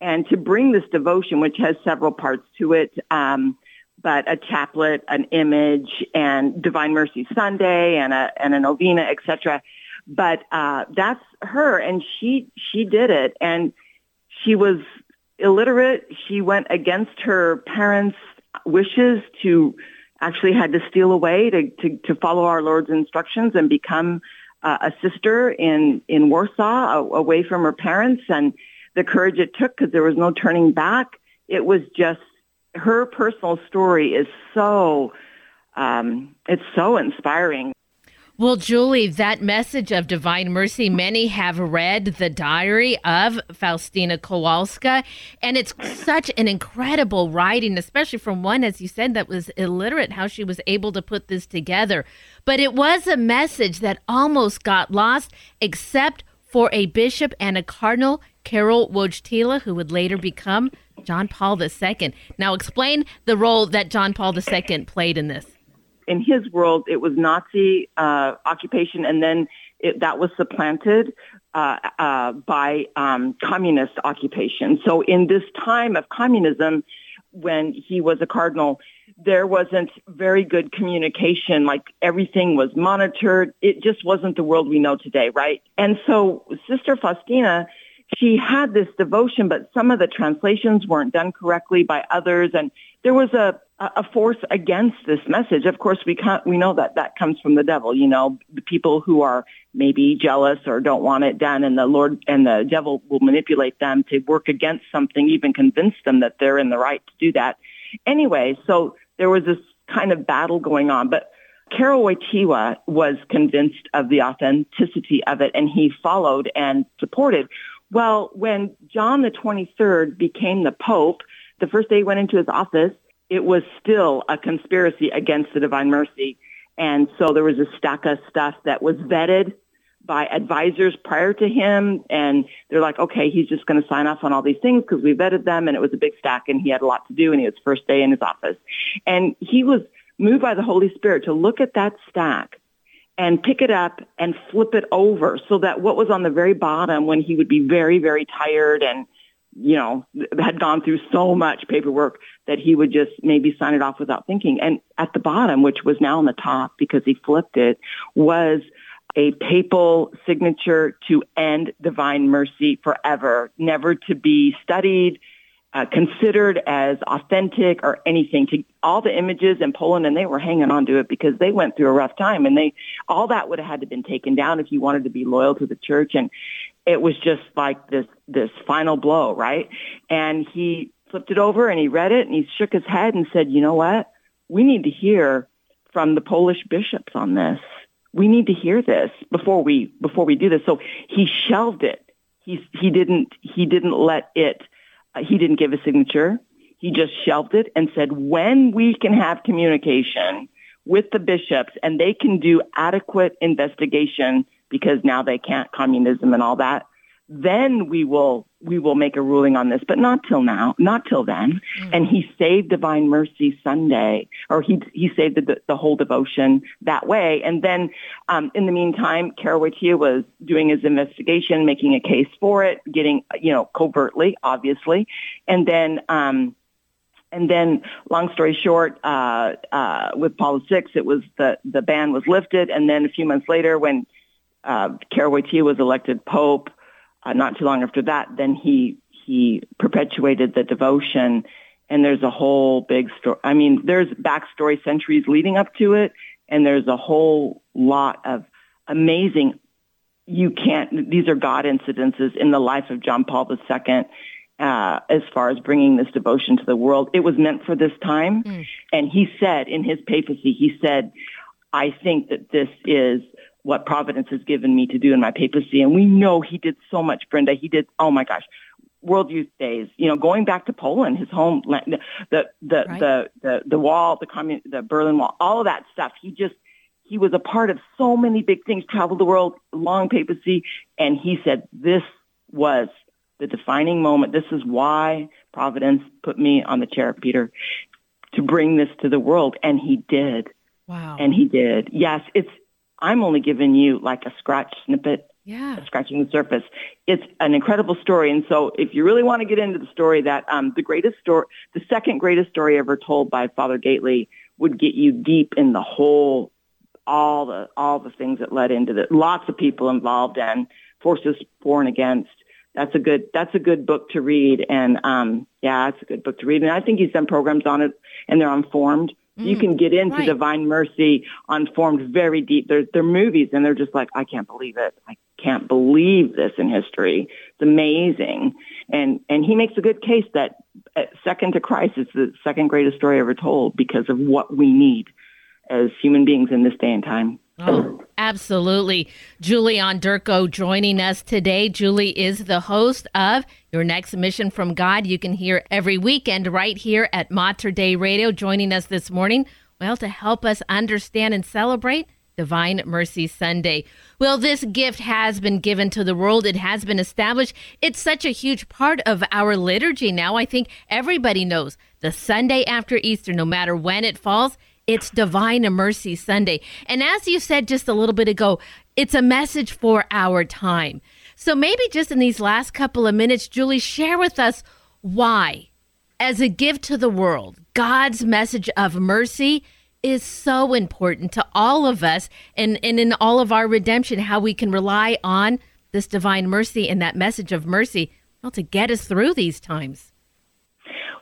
and to bring this devotion, which has several parts to it, um, but a chaplet, an image, and Divine Mercy Sunday, and a and a novena, et cetera. But uh, that's her, and she she did it, and she was illiterate. She went against her parents' wishes to. Actually had to steal away to, to, to follow our Lord's instructions and become uh, a sister in, in Warsaw, a, away from her parents, and the courage it took because there was no turning back. It was just, her personal story is so, um, it's so inspiring. Well, Julie, that message of divine mercy, many have read the diary of Faustina Kowalska, and it's such an incredible writing, especially from one, as you said, that was illiterate, how she was able to put this together. But it was a message that almost got lost, except for a bishop and a cardinal, Karol Wojtyła, who would later become John Paul the Second. Now, explain the role that John Paul the Second played in this. In his world, it was Nazi uh, occupation, and then it, that was supplanted uh, uh, by um, communist occupation. So in this time of communism, when he was a cardinal, there wasn't very good communication. Like, everything was monitored. It just wasn't the world we know today, right? And so Sister Faustina, she had this devotion, but some of the translations weren't done correctly by others, and there was a a force against this message. Of course, we can't, we know that that comes from the devil, you know, the people who are maybe jealous or don't want it done, and the Lord and the devil will manipulate them to work against something, even convince them that they're in the right to do that. Anyway, so there was this kind of battle going on, but Karol Wojtyła was convinced of the authenticity of it, and he followed and supported. Well, when John the twenty-third became the Pope, the first day he went into his office, it was still a conspiracy against the divine mercy. And so there was a stack of stuff that was vetted by advisors prior to him. And they're like, okay, he's just going to sign off on all these things because we vetted them. And it was a big stack, and he had a lot to do, and it was first day in his office. And he was moved by the Holy Spirit to look at that stack and pick it up and flip it over so that what was on the very bottom, when he would be very, very tired and, you know, had gone through so much paperwork, that he would just maybe sign it off without thinking. And at the bottom, which was now on the top because he flipped it, was a papal signature to end divine mercy forever, never to be studied, uh, considered as authentic or anything. To all the images in Poland, and they were hanging on to it because they went through a rough time, and they, all that would have had to been taken down if you wanted to be loyal to the church. And it was just like this, this final blow, right? And he flipped it over, and he read it, and he shook his head and said, you know what? We need to hear from the Polish bishops on this. We need to hear this before we, before we do this. So he shelved it. He, he didn't, he didn't let it, uh, he didn't give a signature. He just shelved it and said, when we can have communication with the bishops and they can do adequate investigation, because now they can't, communism and all that, then we will we will make a ruling on this, but not till now, not till then. Mm. And he saved Divine Mercy Sunday, or he he saved the, the whole devotion that way. And then um, in the meantime, Karol Wojtyła was doing his investigation, making a case for it, getting, you know, covertly, obviously. And then, um, and then long story short, uh, uh, with Paul the Sixth, it was the, the ban was lifted. And then a few months later, when Uh, Karol Wojtyła was elected Pope, uh, not too long after that, then he he perpetuated the devotion, and there's a whole big story. I mean, there's backstory centuries leading up to it, and there's a whole lot of amazing, you can't, these are God incidences in the life of John Paul the Second, uh, as far as bringing this devotion to the world. It was meant for this time, mm. and he said in his papacy, he said, I think that this is what Providence has given me to do in my papacy. And we know he did so much, Brenda. He did, oh my gosh, World Youth Days, you know, going back to Poland, his homeland, the, the, right. the, the, the wall, the commun- the Berlin Wall, all of that stuff. He just, he was a part of so many big things, traveled the world, long papacy. And he said, this was the defining moment. This is why Providence put me on the chair of Peter, to bring this to the world. And he did. Wow. And he did. Yes. It's, I'm only giving you like a scratch snippet, yeah. scratching the surface. It's an incredible story. And so if you really want to get into the story, that um, the greatest story, the second greatest story ever told by Father Gately, would get you deep in the whole, all the all the things that led into it. Lots of people involved and forces for and against. That's a good, that's a good book to read. And um, yeah, it's a good book to read. And I think he's done programs on it, and they're on Formed. Mm, you can get into right. Divine Mercy Unformed very deep. They're, they're movies, and they're just like, I can't believe it. I can't believe this in history. It's amazing. And and he makes a good case that uh, second to Christ, it's the second greatest story ever told because of what we need as human beings in this day and time. Oh, absolutely. Julie Onderko joining us today. Julie is the host of Your Next Mission from God. You can hear every weekend right here at Mater Dei Radio, joining us this morning, well, to help us understand and celebrate Divine Mercy Sunday. Well, this gift has been given to the world. It has been established. It's such a huge part of our liturgy now. I think everybody knows the Sunday after Easter, no matter when it falls, it's Divine Mercy Sunday. And as you said just a little bit ago, it's a message for our time. So maybe just in these last couple of minutes, Julie, share with us why, as a gift to the world, God's message of mercy is so important to all of us and, and in all of our redemption, how we can rely on this divine mercy and that message of mercy, well, to get us through these times.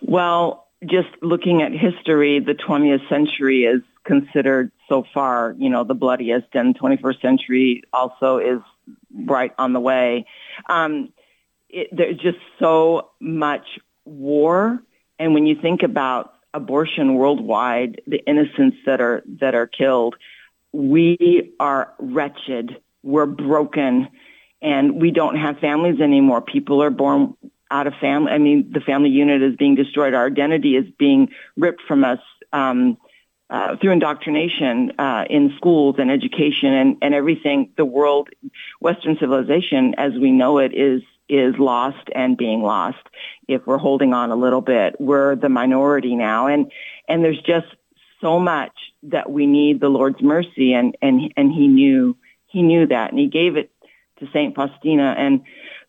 Well, just looking at history, the twentieth century is considered so far, you know, the bloodiest, and twenty-first century also is right on the way. Um, it, there's just so much war, and when you think about abortion worldwide, the innocents that are that are killed, we are wretched, we're broken, and we don't have families anymore. People are born out of family. I mean, the family unit is being destroyed. Our identity is being ripped from us um, uh, through indoctrination uh, in schools and education and, and everything. The world, Western civilization as we know it, is is lost and being lost. If we're holding on a little bit, we're the minority now. And and there's just so much that we need the Lord's mercy. And and and he knew he knew that, and he gave it to Saint Faustina and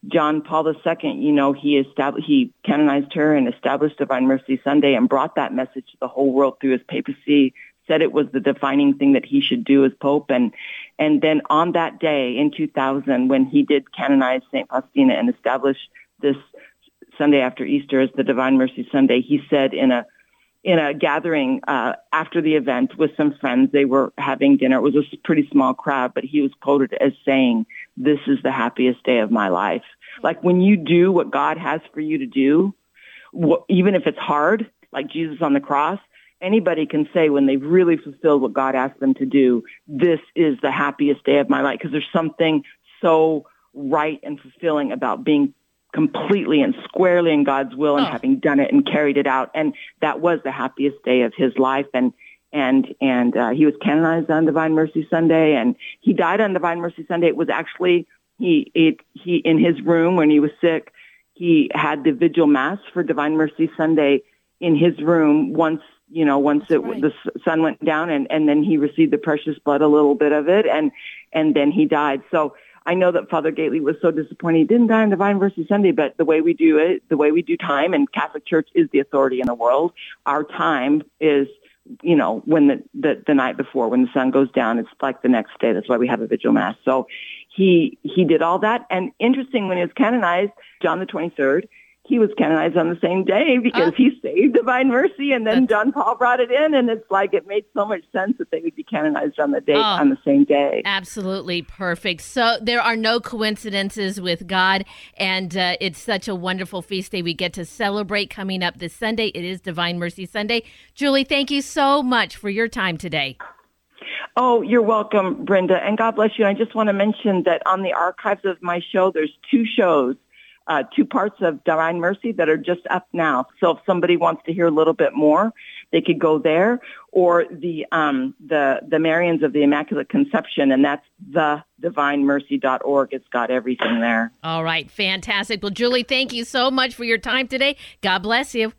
John Paul the Second. You know, he established, he canonized her and established Divine Mercy Sunday and brought that message to the whole world through his papacy, said it was the defining thing that he should do as Pope. And, and then on that day in two thousand, when he did canonize Saint Faustina and establish this Sunday after Easter as the Divine Mercy Sunday, he said in a, in a gathering uh, after the event with some friends, they were having dinner. It was a pretty small crowd, but he was quoted as saying, "This is the happiest day of my life." Like, when you do what God has for you to do, wh- even if it's hard, like Jesus on the cross, anybody can say when they've really fulfilled what God asked them to do, "This is the happiest day of my life," because there's something so right and fulfilling about being completely and squarely in God's will and oh. having done it and carried it out. And that was the happiest day of his life. And and and uh, he was canonized on Divine Mercy Sunday, and he died on Divine Mercy Sunday. It was actually, he it, he in his room when he was sick, he had the vigil mass for Divine Mercy Sunday in his room once, you know, once it, right. the sun went down, and, and then he received the precious blood, a little bit of it, and, and then he died. So I know that Father Gately was so disappointed he didn't die on Divine Mercy Sunday, but the way we do it, the way we do time, and Catholic Church is the authority in the world. Our time is, you know, when the, the, the night before, when the sun goes down, it's like the next day. That's why we have a vigil mass. So he he did all that. And interesting, when he was canonized, John the twenty-third, he was canonized on the same day because uh, he saved Divine Mercy, and then John Paul brought it in, and it's like it made so much sense that they would be canonized on the day, oh, on the same day. Absolutely perfect. So there are no coincidences with God, and uh, it's such a wonderful feast day we get to celebrate coming up this Sunday. It is Divine Mercy Sunday. Julie, thank you so much for your time today. Oh, you're welcome, Brenda, and God bless you. And I just want to mention that on the archives of my show, there's two shows. Uh, two parts of Divine Mercy that are just up now. So if somebody wants to hear a little bit more, they could go there, or the um, the the Marians of the Immaculate Conception, and that's the divine mercy dot org. It's got everything there. All right, fantastic. Well, Julie, thank you so much for your time today. God bless you.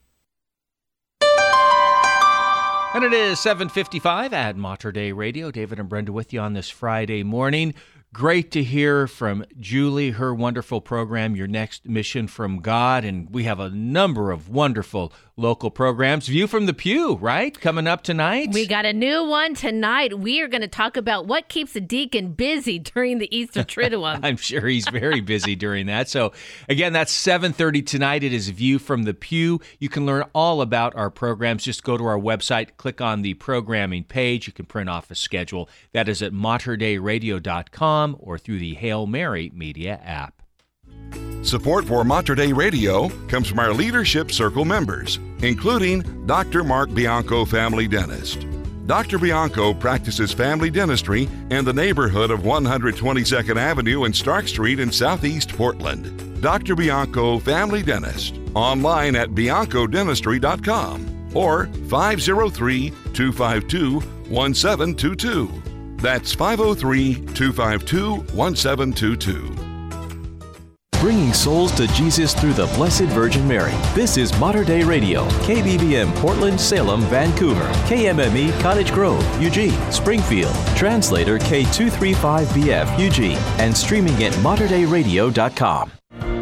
And it is seven fifty-five at Mater Dei Radio. David and Brenda with you on this Friday morning. Great to hear from Julie, her wonderful program, Your Next Mission from God. And we have a number of wonderful local programs. View from the Pew, right? Coming up tonight. We got a new one tonight. We are going to talk about what keeps a deacon busy during the Easter Triduum. I'm sure he's very busy during that. So again, that's seven thirty tonight. It is View from the Pew. You can learn all about our programs. Just go to our website, click on the programming page. You can print off a schedule. That is at mater dei radio dot com. Or through the Hail Mary Media app. Support for Mater Dei Radio comes from our Leadership Circle members, including Doctor Mark Bianco, family dentist. Doctor Bianco practices family dentistry in the neighborhood of one hundred twenty-second Avenue and Stark Street in Southeast Portland. Doctor Bianco, family dentist, online at bianco dentistry dot com or five oh three, two five two, one seven two two. That's five oh three, two five two, one seven two two. Bringing souls to Jesus through the Blessed Virgin Mary. This is Mater Dei Radio, K B B M Portland, Salem, Vancouver, K M M E Cottage Grove, Eugene, Springfield, translator K two three five B F, Eugene, and streaming at mater dei radio dot com.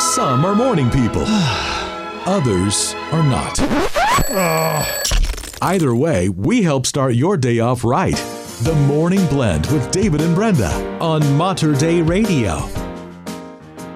Some are morning people. Others are not. Either way, we help start your day off right. The Morning Blend with David and Brenda on Mater Dei Radio.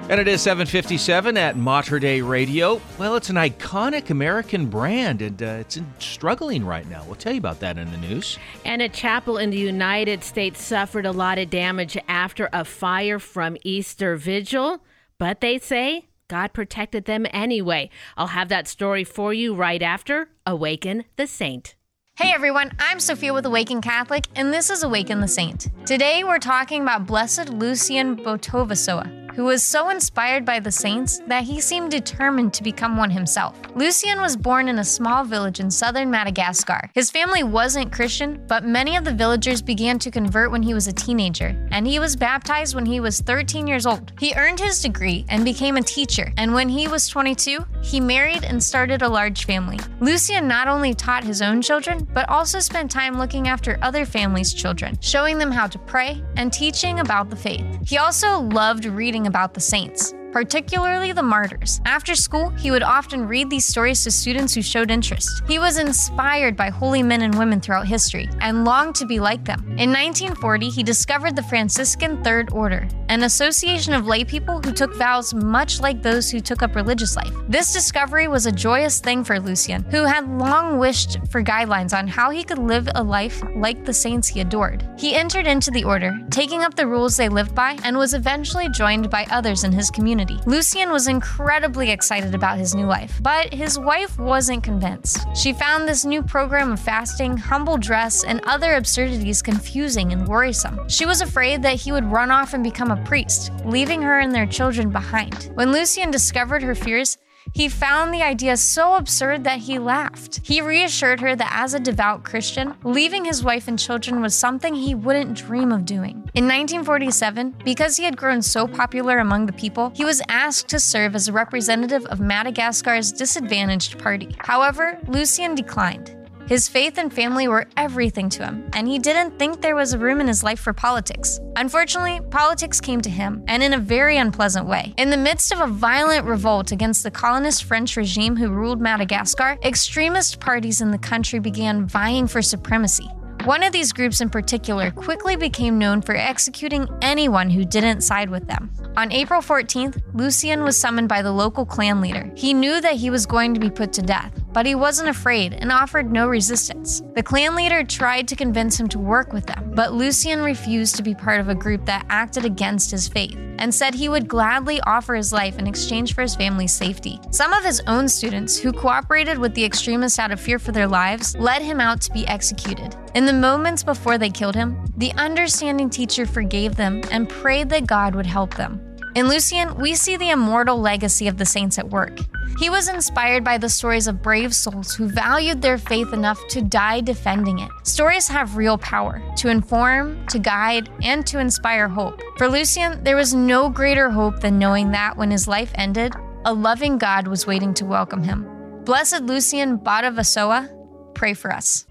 And it is seven fifty-seven at Mater Dei Radio. Well, it's an iconic American brand, and uh, it's struggling right now. We'll tell you about that in the news. And a chapel in the United States suffered a lot of damage after a fire from Easter Vigil. But they say God protected them anyway. I'll have that story for you right after Awaken the Saint. Hey everyone, I'm Sophia with Awaken Catholic, and this is Awaken the Saint. Today we're talking about Blessed Lucian Botovasoa, who was so inspired by the saints that he seemed determined to become one himself. Lucian was born in a small village in southern Madagascar. His family wasn't Christian, but many of the villagers began to convert when he was a teenager, and he was baptized when he was thirteen years old. He earned his degree and became a teacher, and when he was twenty-two, he married and started a large family. Lucian not only taught his own children, but also spent time looking after other families' children, showing them how to pray and teaching about the faith. He also loved reading about the saints, particularly the martyrs. After school, he would often read these stories to students who showed interest. He was inspired by holy men and women throughout history and longed to be like them. In nineteen forty, he discovered the Franciscan Third Order, an association of lay people who took vows much like those who took up religious life. This discovery was a joyous thing for Lucian, who had long wished for guidelines on how he could live a life like the saints he adored. He entered into the order, taking up the rules they lived by, and was eventually joined by others in his community. Lucian was incredibly excited about his new life, but his wife wasn't convinced. She found this new program of fasting, humble dress, and other absurdities confusing and worrisome. She was afraid that he would run off and become a priest, leaving her and their children behind. When Lucian discovered her fears, he found the idea so absurd that he laughed. He reassured her that as a devout Christian, leaving his wife and children was something he wouldn't dream of doing. In nineteen forty-seven, because he had grown so popular among the people, he was asked to serve as a representative of Madagascar's disadvantaged party. However, Lucian declined. His faith and family were everything to him, and he didn't think there was a room in his life for politics. Unfortunately, politics came to him, and in a very unpleasant way. In the midst of a violent revolt against the colonist French regime who ruled Madagascar, extremist parties in the country began vying for supremacy. One of these groups in particular quickly became known for executing anyone who didn't side with them. On April fourteenth, Lucian was summoned by the local clan leader. He knew that he was going to be put to death, but he wasn't afraid and offered no resistance. The clan leader tried to convince him to work with them, but Lucien refused to be part of a group that acted against his faith and said he would gladly offer his life in exchange for his family's safety. Some of his own students, who cooperated with the extremists out of fear for their lives, led him out to be executed. In the moments before they killed him, the understanding teacher forgave them and prayed that God would help them. In Lucien, we see the immortal legacy of the saints at work. He was inspired by the stories of brave souls who valued their faith enough to die defending it. Stories have real power to inform, to guide, and to inspire hope. For Lucien, there was no greater hope than knowing that when his life ended, a loving God was waiting to welcome him. Blessed Lucien Badavasoa, pray for us.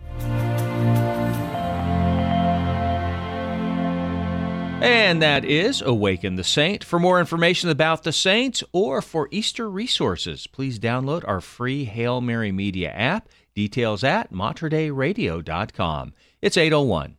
And that is Awaken the Saint. For more information about the saints or for Easter resources, please download our free Hail Mary Media app. Details at mater dei radio dot com. It's eight oh one.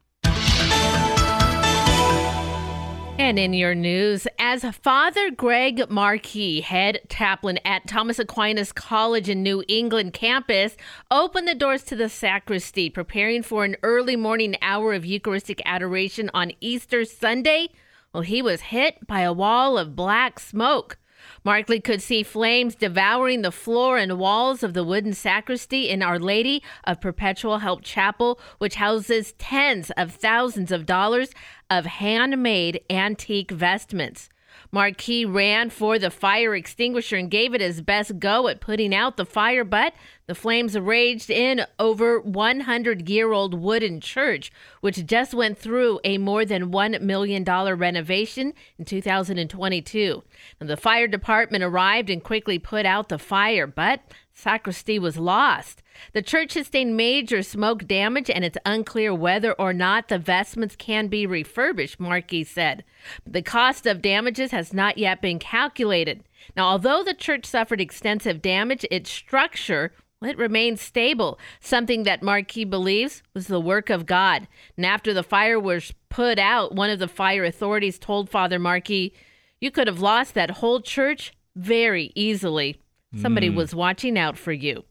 And in your news, as Father Greg Marquis, head chaplain at Thomas Aquinas College in New England campus, opened the doors to the sacristy, preparing for an early morning hour of Eucharistic adoration on Easter Sunday, well, he was hit by a wall of black smoke. Markley could see flames devouring the floor and walls of the wooden sacristy in Our Lady of Perpetual Help Chapel, which houses tens of thousands of dollars of handmade antique vestments. Marquis ran for the fire extinguisher and gave it his best go at putting out the fire, but the flames raged in over one hundred year old wooden church, which just went through a more than one million dollars renovation in two thousand twenty-two. And the fire department arrived and quickly put out the fire, but sacristy was lost. The church has sustained major smoke damage, and it's unclear whether or not the vestments can be refurbished, Markey said. The cost of damages has not yet been calculated. Now, although the church suffered extensive damage, its structure, well, it remains stable, something that Marquis believes was the work of God. And after the fire was put out, one of the fire authorities told Father Marquis, "You could have lost that whole church very easily. Somebody mm. was watching out for you."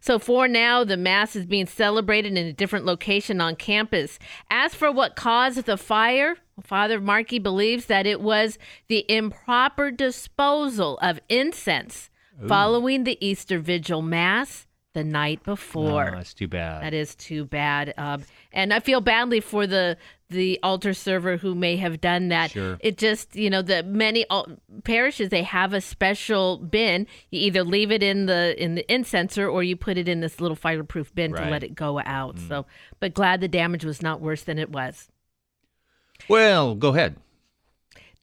So for now, the Mass is being celebrated in a different location on campus. As for what caused the fire, Father Markey believes that it was the improper disposal of incense Ooh. following the Easter Vigil Mass the night before. Oh, that's too bad. That is too bad. Um, and I feel badly for the the altar server who may have done that. Sure. It just, you know, the many al- parishes, they have a special bin. You either leave it in the in the incenser or you put it in this little fireproof bin right. to let it go out. Mm. So, but glad the damage was not worse than it was. Well, go ahead.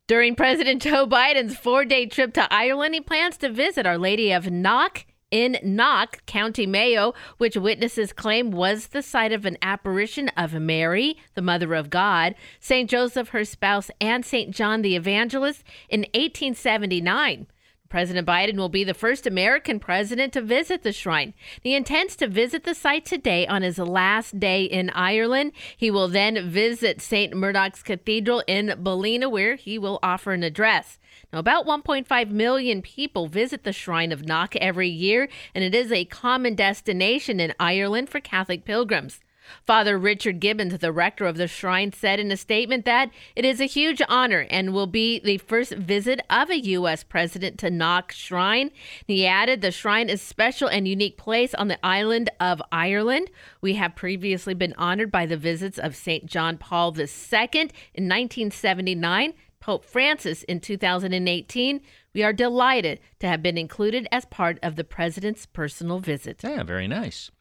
During President Joe Biden's four-day trip to Ireland, he plans to visit Our Lady of Knock in Knock, County Mayo, which witnesses claim was the site of an apparition of Mary, the Mother of God, Saint Joseph, her spouse, and Saint John the Evangelist in eighteen seventy-nine. President Biden will be the first American president to visit the shrine. He intends to visit the site today on his last day in Ireland. He will then visit Saint Muredach's Cathedral in Ballina, where he will offer an address. Now, about one point five million people visit the Shrine of Knock every year, and it is a common destination in Ireland for Catholic pilgrims. Father Richard Gibbons, the rector of the shrine, said in a statement that it is a huge honor and will be the first visit of a U S president to Knock Shrine. He added, "The shrine is a special and unique place on the island of Ireland. We have previously been honored by the visits of Saint John Paul the Second in nineteen seventy-nine, Pope Francis in two thousand eighteen. We are delighted to have been included as part of the president's personal visit." Yeah, very nice.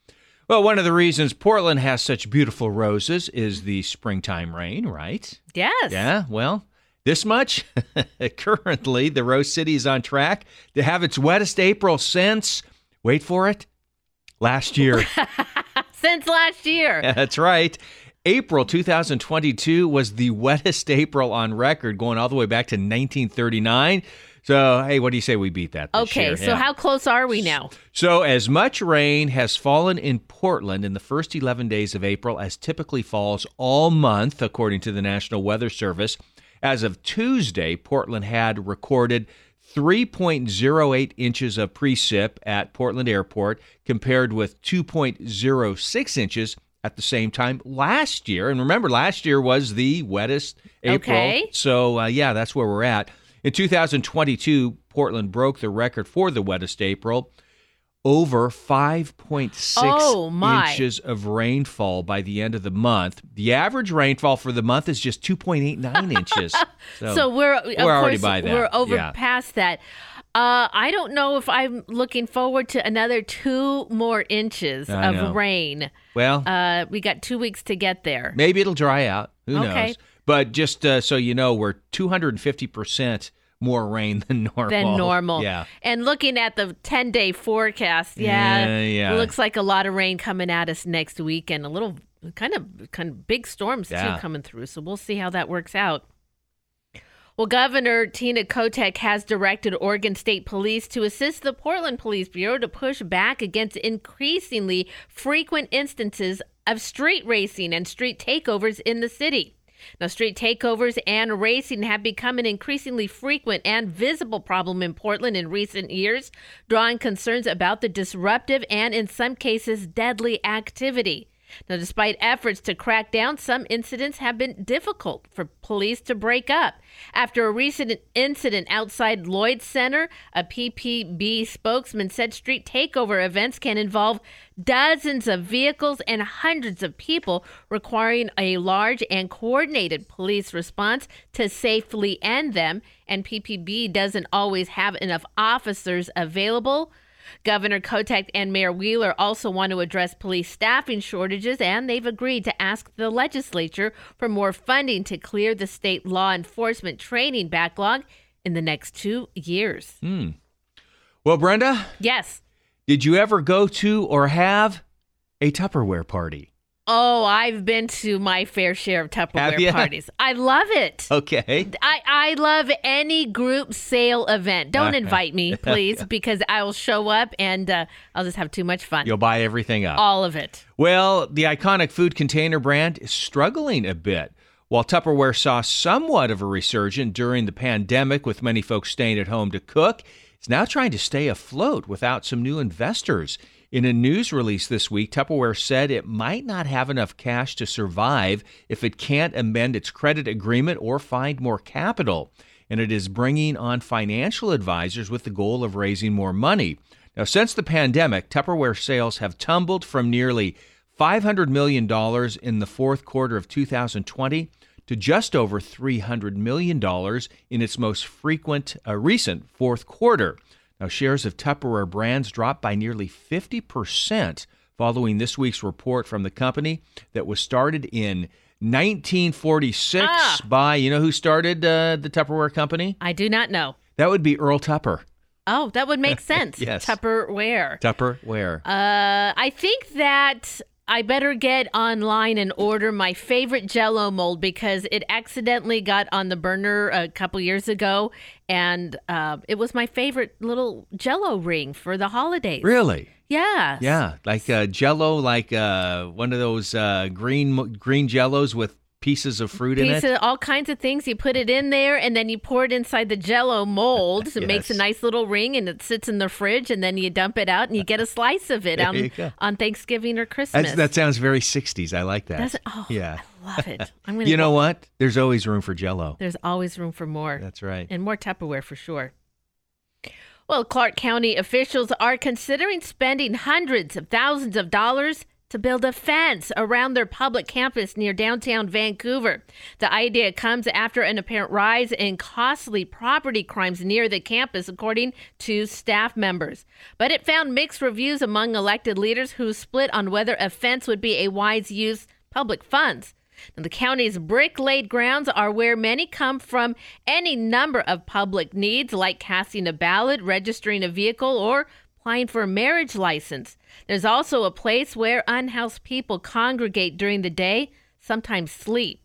Well, one of the reasons Portland has such beautiful roses is the springtime rain, right? Yes. Yeah, well, this much. Currently, the Rose City is on track to have its wettest April since, wait for it, last year. Since last year. Yeah, that's right. April two thousand twenty-two was the wettest April on record, going all the way back to nineteen thirty-nine. So, hey, what do you say we beat that this okay, year? Okay, so yeah. How close are we now? So, as much rain has fallen in Portland in the first eleven days of April as typically falls all month, according to the National Weather Service. As of Tuesday, Portland had recorded three point oh eight inches of precip at Portland Airport compared with two point oh six inches at the same time last year. And remember, last year was the wettest April. Okay. So, uh, yeah, that's where we're at. In two thousand twenty-two, Portland broke the record for the wettest April. Over five point six oh, inches of rainfall by the end of the month. The average rainfall for the month is just two point eight nine inches. So, so we're, of we're course, already by that. We're over yeah. past that. Uh, I don't know if I'm looking forward to another two more inches I of know. rain. Well, uh, we got two weeks to get there. Maybe it'll dry out. Who okay. knows? But just uh, so you know, we're two hundred fifty percent more rain than normal. Than normal. Yeah. And looking at the ten-day forecast, yeah, uh, yeah, it looks like a lot of rain coming at us next week and a little kind of, kind of big storms, yeah. too, coming through. So we'll see how that works out. Well, Governor Tina Kotek has directed Oregon State Police to assist the Portland Police Bureau to push back against increasingly frequent instances of street racing and street takeovers in the city. Now, street takeovers and racing have become an increasingly frequent and visible problem in Portland in recent years, drawing concerns about the disruptive and, in some cases, deadly activity. Now, despite efforts to crack down, some incidents have been difficult for police to break up. After a recent incident outside Lloyd Center, a P P B spokesman said street takeover events can involve dozens of vehicles and hundreds of people, requiring a large and coordinated police response to safely end them, and P P B doesn't always have enough officers available. Governor Kotek and Mayor Wheeler also want to address police staffing shortages, and they've agreed to ask the legislature for more funding to clear the state law enforcement training backlog in the next two years. Hmm. Well, Brenda? Yes. Did you ever go to or have a Tupperware party? Oh, I've been to my fair share of Tupperware parties. I love it. Okay. I, I love any group sale event. Don't invite me, please, because I will show up and uh, I'll just have too much fun. You'll buy everything up. All of it. Well, the iconic food container brand is struggling a bit. While Tupperware saw somewhat of a resurgence during the pandemic with many folks staying at home to cook, it's now trying to stay afloat without some new investors. In a news release this week, Tupperware said it might not have enough cash to survive if it can't amend its credit agreement or find more capital, and it is bringing on financial advisors with the goal of raising more money. Now, since the pandemic, Tupperware sales have tumbled from nearly five hundred million dollars in the fourth quarter of two thousand twenty to just over three hundred million dollars in its most frequent uh, recent fourth quarter. Now, shares of Tupperware brands dropped by nearly fifty percent following this week's report from the company that was started in nineteen forty-six ah. by, you know who started uh, the Tupperware company? I do not know. That would be Earl Tupper. Oh, that would make sense. Yes. Tupperware. Tupperware. Uh, I think that I better get online and order my favorite Jell-O mold because it accidentally got on the burner a couple years ago, and uh, it was my favorite little Jell-O ring for the holidays. Really? Yeah. Yeah, like uh, Jell-O, like uh, one of those uh, green green Jell-Os with pieces of fruit Piece in it. Of all kinds of things. You put it in there and then you pour it inside the Jell-O mold. So yes. It makes a nice little ring and it sits in the fridge and then you dump it out and you get a slice of it on, on Thanksgiving or Christmas. That's, that sounds very sixties. I like that. That's, oh, yeah. I love it. I'm gonna you know what? There's always room for Jell-O. There's always room for more. That's right. And more Tupperware for sure. Well, Clark County officials are considering spending hundreds of thousands of dollars to build a fence around their public campus near downtown Vancouver. The idea comes after an apparent rise in costly property crimes near the campus, according to staff members. But it found mixed reviews among elected leaders who split on whether a fence would be a wise use of public funds. Now, the county's brick-laid grounds are where many come from any number of public needs, like casting a ballot, registering a vehicle, or applying for a marriage license. There's also a place where unhoused people congregate during the day, sometimes sleep.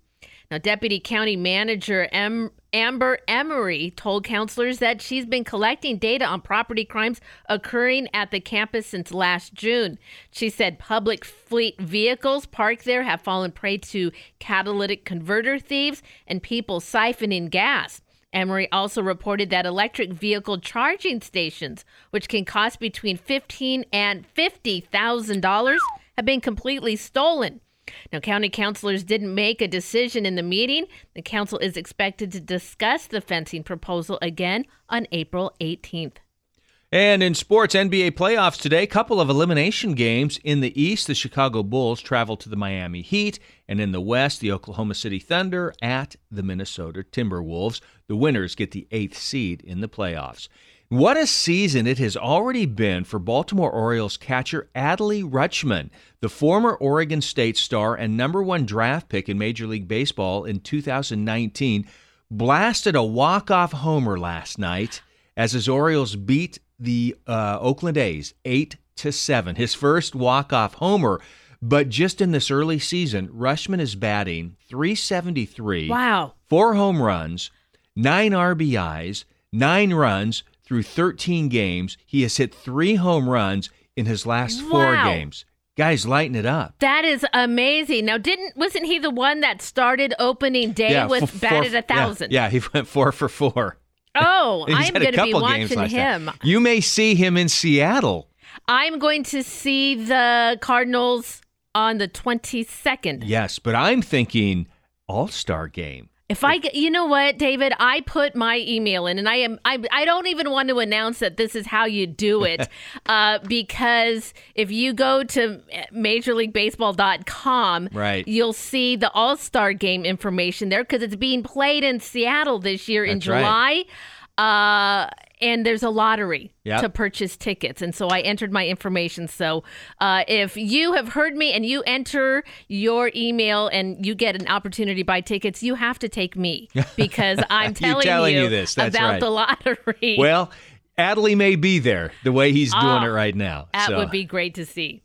Now, Deputy County Manager em- Amber Emery told counselors that she's been collecting data on property crimes occurring at the campus since last June. She said public fleet vehicles parked there have fallen prey to catalytic converter thieves and people siphoning gas. Emory also reported that electric vehicle charging stations, which can cost between fifteen thousand dollars and fifty thousand dollars, have been completely stolen. Now, county councilors didn't make a decision in the meeting. The council is expected to discuss the fencing proposal again on April eighteenth. And in sports, N B A playoffs today, couple of elimination games. In the East, the Chicago Bulls travel to the Miami Heat. And in the West, the Oklahoma City Thunder at the Minnesota Timberwolves. The winners get the eighth seed in the playoffs. What a season it has already been for Baltimore Orioles catcher Adley Rutschman, the former Oregon State star and number one draft pick in Major League Baseball in two thousand nineteen, blasted a walk-off homer last night as his Orioles beat the uh, Oakland A's eight to seven. His first walk-off homer. But just in this early season, Rutschman is batting three seventy-three. Wow. Four home runs, nine R B Is, nine runs. Through thirteen games, he has hit three home runs in his last four wow. games. Guys, lighten it up. That is amazing. Now, didn't wasn't he the one that started opening day yeah, with f- batted a thousand? Yeah, yeah, he went four for four. Oh, I'm going to be watching him. Time. You may see him in Seattle. I'm going to see the Cardinals on the twenty-second. Yes, but I'm thinking All-Star game. If I, you know what, David, I put my email in, and I am I, I don't even want to announce that this is how you do it, uh, because if you go to Major League Baseball dot com, right. you'll see the All-Star Game information there because it's being played in Seattle this year That's in July, right. uh, and there's a lottery yep. to purchase tickets, and so I entered my information. So uh, if you have heard me and you enter your email and you get an opportunity to buy tickets, you have to take me because I'm telling, telling you, you this. That's about right. the lottery. Well, Adley may be there the way he's doing oh, it right now. That so. would be great to see.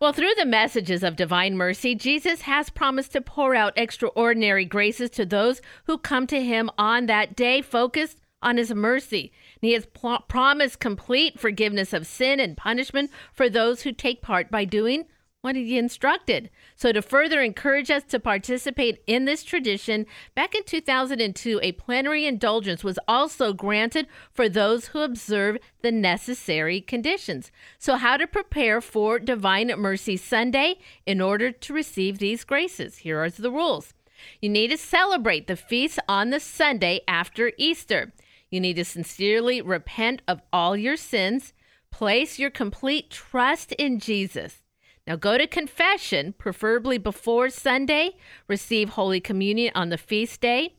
Well, through the messages of divine mercy, Jesus has promised to pour out extraordinary graces to those who come to him on that day focused on his mercy. And he has pl- promised complete forgiveness of sin and punishment for those who take part by doing what he instructed. So to further encourage us to participate in this tradition, back in two thousand two, a plenary indulgence was also granted for those who observe the necessary conditions. So how to prepare for Divine Mercy Sunday in order to receive these graces. Here are the rules. You need to celebrate the feast on the Sunday after Easter. You need to sincerely repent of all your sins. Place your complete trust in Jesus. Now go to confession, preferably before Sunday. Receive Holy Communion on the feast day.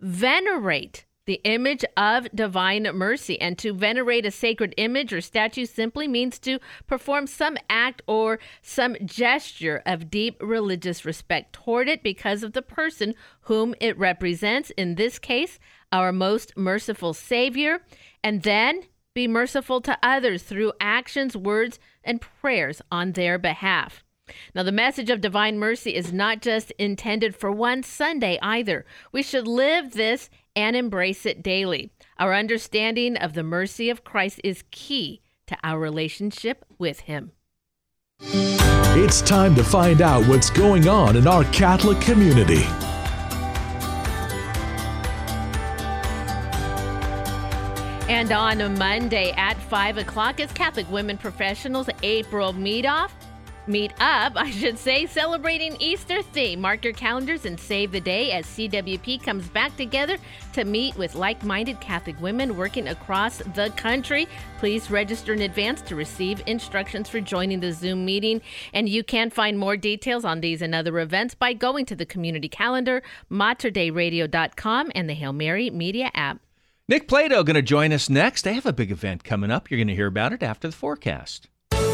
Venerate the image of divine mercy. And to venerate a sacred image or statue simply means to perform some act or some gesture of deep religious respect toward it because of the person whom it represents. In this case, our most merciful Savior. And then be merciful to others through actions, words, and prayers on their behalf. Now, the message of divine mercy is not just intended for one Sunday either. We should live this and embrace it daily. Our understanding of the mercy of Christ is key to our relationship with him. It's time to find out what's going on in our Catholic community. And on a Monday at five o'clock is Catholic Women Professionals April Meet-Off. Meet up, I should say, celebrating Easter theme. Mark your calendars and save the day as C W P comes back together to meet with like-minded Catholic women working across the country. Please register in advance to receive instructions for joining the Zoom meeting. And you can find more details on these and other events by going to the community calendar, mater dei radio dot com, and the Hail Mary Media app. Nick Plato going to join us next. They have a big event coming up. You're going to hear about it after the forecast.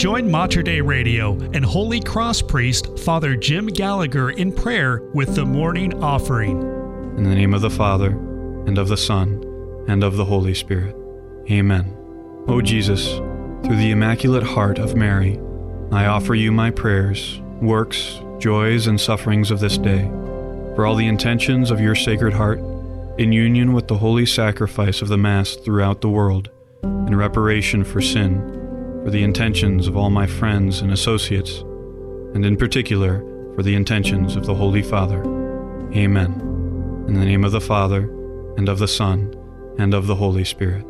Join Mater Dei Radio and Holy Cross priest Father Jim Gallagher in prayer with the morning offering. In the name of the Father, and of the Son, and of the Holy Spirit. Amen. O Jesus, through the Immaculate Heart of Mary, I offer you my prayers, works, joys, and sufferings of this day, for all the intentions of your Sacred Heart, in union with the holy sacrifice of the Mass throughout the world, in reparation for sin, for the intentions of all my friends and associates, and in particular for the intentions of the Holy Father. Amen. In the name of the Father, and of the Son, and of the Holy Spirit.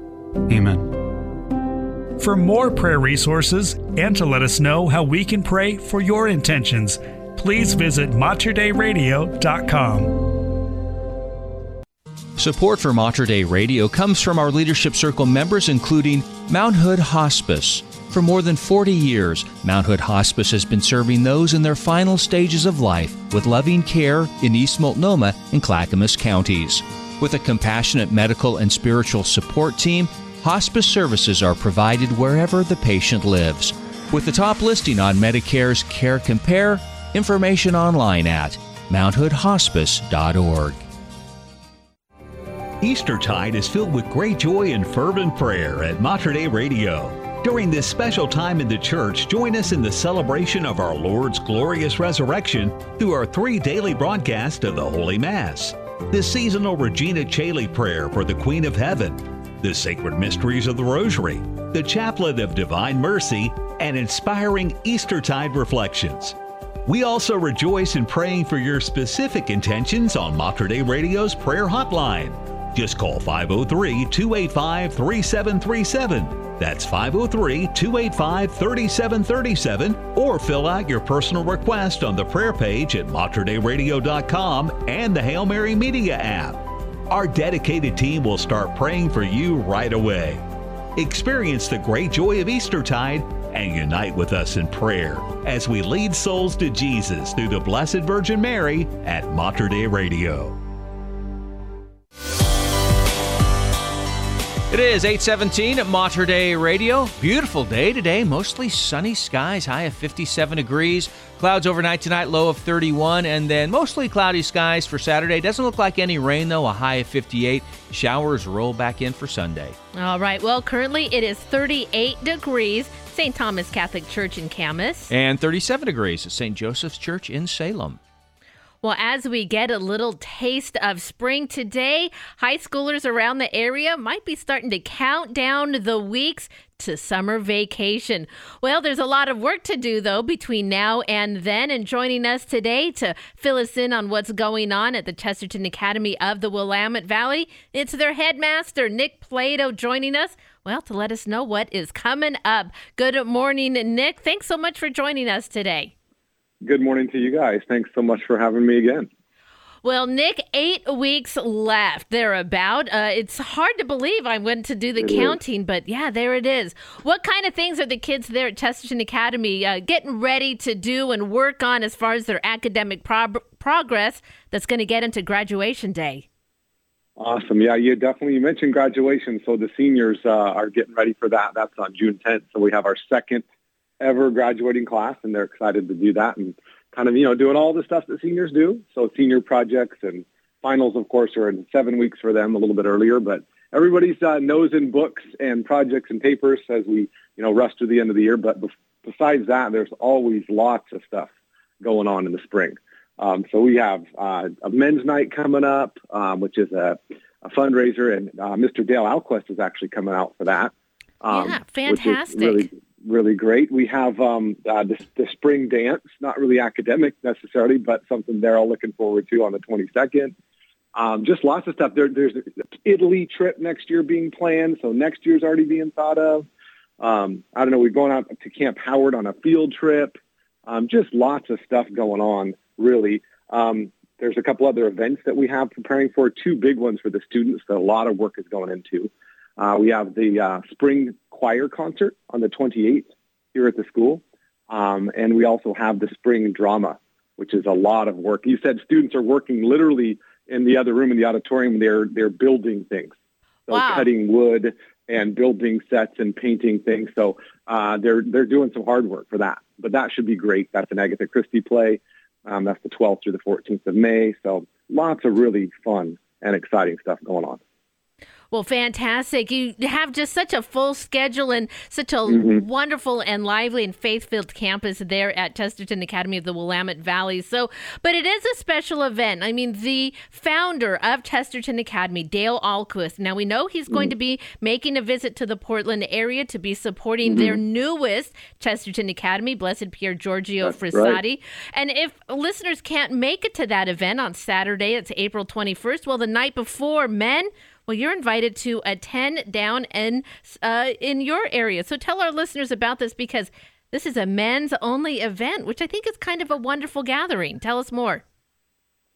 Amen. For more prayer resources and to let us know how we can pray for your intentions, please visit mater dei radio dot com. Support for Mater Dei Radio comes from our Leadership Circle members, including Mount Hood Hospice. For more than forty years, Mount Hood Hospice has been serving those in their final stages of life with loving care in East Multnomah and Clackamas counties. With a compassionate medical and spiritual support team, hospice services are provided wherever the patient lives. With the top listing on Medicare's Care Compare, information online at mount hood hospice dot org. Eastertide is filled with great joy and fervent prayer at Mater Dei Radio. During this special time in the church, join us in the celebration of our Lord's glorious resurrection through our three daily broadcasts of the Holy Mass, the seasonal Regina Caeli prayer for the Queen of Heaven, the sacred mysteries of the Rosary, the Chaplet of Divine Mercy, and inspiring Eastertide reflections. We also rejoice in praying for your specific intentions on Mater Dei Radio's prayer hotline. Just call five oh three, two eight five, three seven three seven. That's five oh three, two eight five, three seven three seven. Or fill out your personal request on the prayer page at mater dei radio dot com and the Hail Mary Media app. Our dedicated team will start praying for you right away. Experience the great joy of Eastertide and unite with us in prayer as we lead souls to Jesus through the Blessed Virgin Mary at Mater Dei Radio. It is eight seventeen at Mater Dei Radio. Beautiful day today, mostly sunny skies, high of fifty-seven degrees. Clouds overnight tonight, low of thirty-one, and then mostly cloudy skies for Saturday. Doesn't look like any rain, though, a high of fifty-eight. Showers roll back in for Sunday. All right, well, currently it is thirty-eight degrees. Saint Thomas Catholic Church in Camas. And thirty-seven degrees at Saint Joseph's Church in Salem. Well, as we get a little taste of spring today, high schoolers around the area might be starting to count down the weeks to summer vacation. Well, there's a lot of work to do, though, between now and then. And joining us today to fill us in on what's going on at the Chesterton Academy of the Willamette Valley, it's their headmaster, Nick Plato, joining us, well, to let us know what is coming up. Good morning, Nick. Thanks so much for joining us today. Good morning to you guys. Thanks so much for having me again. Well, Nick, eight weeks left. They're about. Uh, it's hard to believe I went to do the it counting, is. But yeah, there it is. What kind of things are the kids there at Chesterton Academy uh, getting ready to do and work on as far as their academic pro- progress that's going to get into graduation day? Awesome. Yeah, you definitely you mentioned graduation. So the seniors uh, are getting ready for that. That's on June tenth. So we have our second ever graduating class, and they're excited to do that and kind of, you know, doing all the stuff that seniors do. So senior projects and finals, of course, are in seven weeks for them, a little bit earlier, but everybody's uh, nose in books and projects and papers as we, you know, rush to the end of the year. But be- besides that, there's always lots of stuff going on in the spring. Um, so we have uh, a men's night coming up, um, which is a, a fundraiser, and uh, Mister Dale Alquist is actually coming out for that. Um, yeah, fantastic. Really great. We have um, uh, the, the spring dance, not really academic necessarily, but something they're all looking forward to on the twenty-second. Um, just lots of stuff. There, there's an Italy trip next year being planned, so next year's already being thought of. Um, I don't know. We're going out to Camp Howard on a field trip. Um, just lots of stuff going on, really. Um, there's a couple other events that we have preparing for, two big ones for the students that a lot of work is going into. Uh, we have the uh, spring choir concert on the twenty-eighth here at the school. Um, and we also have the spring drama, which is a lot of work. You said students are working literally in the other room in the auditorium. They're, they're building things. So wow. Cutting wood and building sets and painting things. So uh, they're they're doing some hard work for that. But that should be great. That's an Agatha Christie play. Um, that's the twelfth through the fourteenth of May. So lots of really fun and exciting stuff going on. Well, fantastic. You have just such a full schedule and such a mm-hmm. wonderful and lively and faith-filled campus there at Chesterton Academy of the Willamette Valley. So, but it is a special event. I mean, the founder of Chesterton Academy, Dale Alquist, now we know he's mm-hmm. going to be making a visit to the Portland area to be supporting mm-hmm. their newest Chesterton Academy, Blessed Pier Giorgio That's Frassati. Right. And if listeners can't make it to that event on Saturday, it's April twenty-first, well, the night before, men... Well, you're invited to attend down in, uh, in your area. So tell our listeners about this, because this is a men's only event, which I think is kind of a wonderful gathering. Tell us more.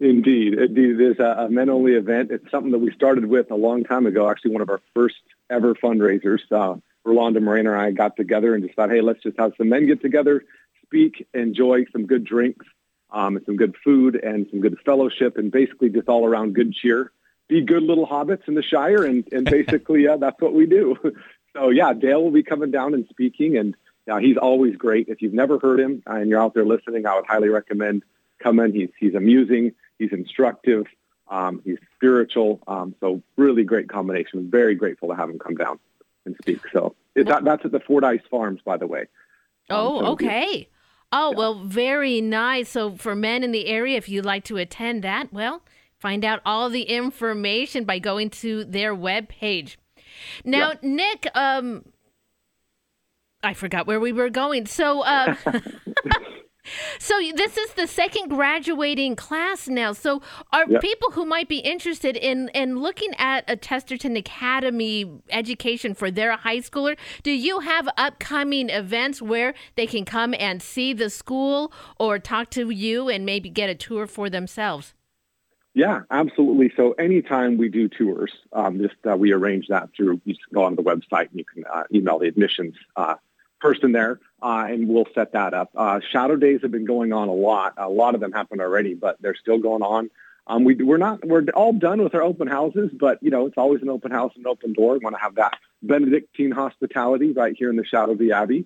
Indeed. Indeed, it is a men only event. It's something that we started with a long time ago. Actually, one of our first ever fundraisers, uh, Rolanda Moreno and I got together and just thought, hey, let's just have some men get together, speak, enjoy some good drinks, um, and some good food and some good fellowship, and basically just all around good cheer. Be good little hobbits in the Shire, and, and basically uh, that's what we do. So, yeah, Dale will be coming down and speaking, and uh, he's always great. If you've never heard him uh, and you're out there listening, I would highly recommend coming. He's he's amusing, he's instructive, um, he's spiritual, um, so really great combination. Very grateful to have him come down and speak. So it, that, that's at the Fordyce Farms, by the way. Um, oh, so okay. Oh, yeah. Well, very nice. So for men in the area, if you'd like to attend that, well... Find out all the information by going to their webpage. Now, yeah. Nick, um, I forgot where we were going. So, uh, so this is the second graduating class now. So, are yeah. people who might be interested in in looking at a Chesterton Academy education for their high schooler? Do you have upcoming events where they can come and see the school or talk to you and maybe get a tour for themselves? Yeah, absolutely. So anytime we do tours, um, just uh, we arrange that through, you just go on the website and you can uh, email the admissions uh, person there, uh, and we'll set that up. Uh, shadow days have been going on a lot. A lot of them happened already, but they're still going on. Um, we, we're not, we're all done with our open houses, but, you know, it's always an open house and an open door. We want to have that Benedictine hospitality right here in the Shadow of the Abbey.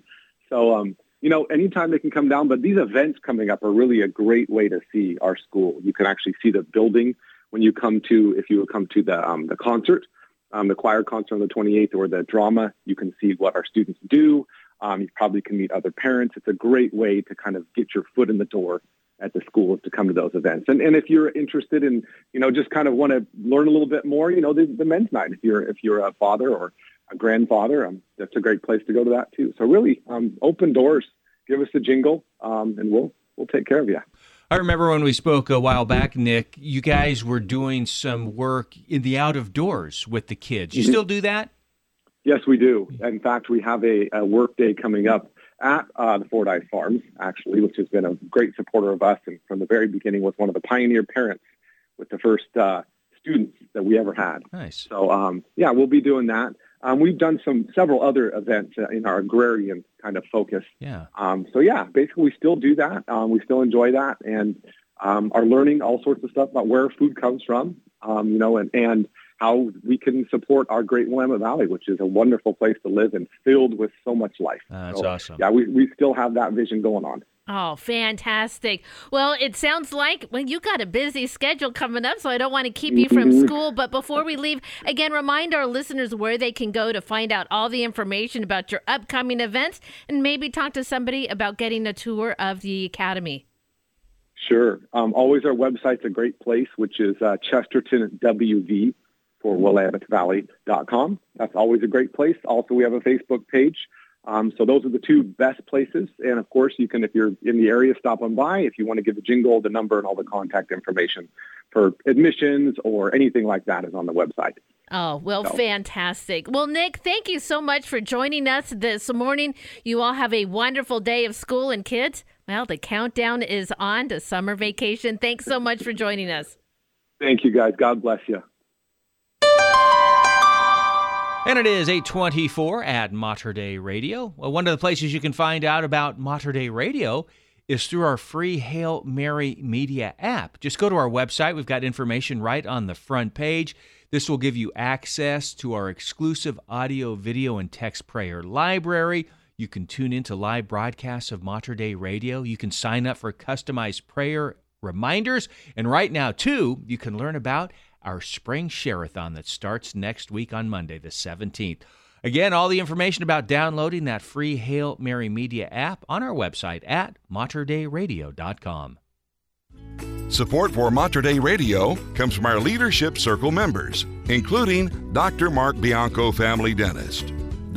So, um, you know, anytime they can come down, but these events coming up are really a great way to see our school. You can actually see the building when you come to, if you come to the um, the concert, um, the choir concert on the twenty-eighth, or the drama. You can see what our students do. Um, you probably can meet other parents. It's a great way to kind of get your foot in the door at the school to come to those events. And and if you're interested in, you know, just kind of want to learn a little bit more, you know, the, the men's night, if you're, if you're a father or a grandfather, um, that's a great place to go to that too. So really, um, open doors. Give us the jingle, um, and we'll we'll take care of you. I remember when we spoke a while back, Nick. You guys were doing some work in the out of doors with the kids. You mm-hmm. still do that? Yes, we do. In fact, we have a, a work day coming up at uh, the Fordyce Farms, actually, which has been a great supporter of us, and from the very beginning was one of the pioneer parents with the first uh, students that we ever had. Nice. So um, yeah, we'll be doing that. Um, we've done some several other events in our agrarian kind of focus. Yeah. Um, so, yeah, basically we still do that. Um, we still enjoy that and um, are learning all sorts of stuff about where food comes from, um, you know, and, and how we can support our great Willamette Valley, which is a wonderful place to live and filled with so much life. Uh, that's so awesome. Yeah, we, we still have that vision going on. Oh, fantastic. Well, it sounds like well, you got a busy schedule coming up, so I don't want to keep you from school. But before we leave, again, remind our listeners where they can go to find out all the information about your upcoming events and maybe talk to somebody about getting a tour of the Academy. Sure. Um, always our website's a great place, which is uh, Chesterton W V for Willamette Valley dot com. That's always a great place. Also, we have a Facebook page. Um, so those are the two best places. And, of course, you can, if you're in the area, stop on by. If you want to give a jingle, the number and all the contact information for admissions or anything like that is on the website. Oh, well, so. Fantastic. Well, Nick, thank you so much for joining us this morning. You all have a wonderful day of school, and kids, well, the countdown is on to summer vacation. Thanks so much for joining us. Thank you, guys. God bless you. And it is eight twenty-four at Mater Dei Radio. Well, one of the places you can find out about Mater Dei Radio is through our free Hail Mary Media app. Just go to our website. We've got information right on the front page. This will give you access to our exclusive audio, video, and text prayer library. You can tune into live broadcasts of Mater Dei Radio. You can sign up for customized prayer reminders. And right now, too, you can learn about our spring share-a-thon that starts next week on Monday, the seventeenth. Again, all the information about downloading that free Hail Mary Media app on our website at mater dei radio dot com. Support for Mater Dei Radio comes from our Leadership Circle members, including Doctor Mark Bianco, family dentist.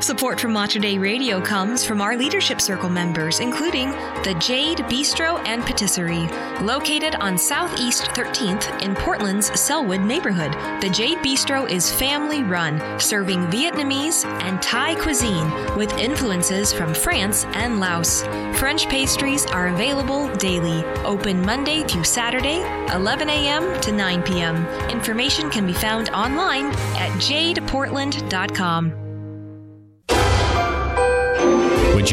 Support from Mater Dei Radio comes from our Leadership Circle members, including the Jade Bistro and Patisserie. Located on Southeast thirteenth in Portland's Selwood neighborhood, the Jade Bistro is family-run, serving Vietnamese and Thai cuisine with influences from France and Laos. French pastries are available daily, open Monday through Saturday, eleven a.m. to nine p.m. Information can be found online at jade portland dot com. Would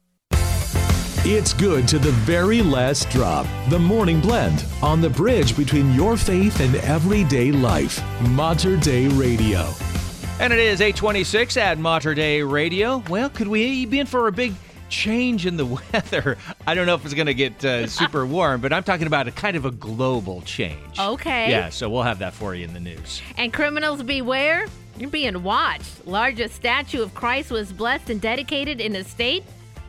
It's good to the very last drop. The Morning Blend, on the bridge between your faith and everyday life. Mater Dei Radio. And it is eight twenty-six at Mater Dei Radio. Well, could we be in for a big change in the weather? I don't know if it's going to get uh, super warm, but I'm talking about a kind of a global change. Okay. Yeah, so we'll have that for you in the news. And criminals beware, you're being watched. Largest statue of Christ was blessed and dedicated in a state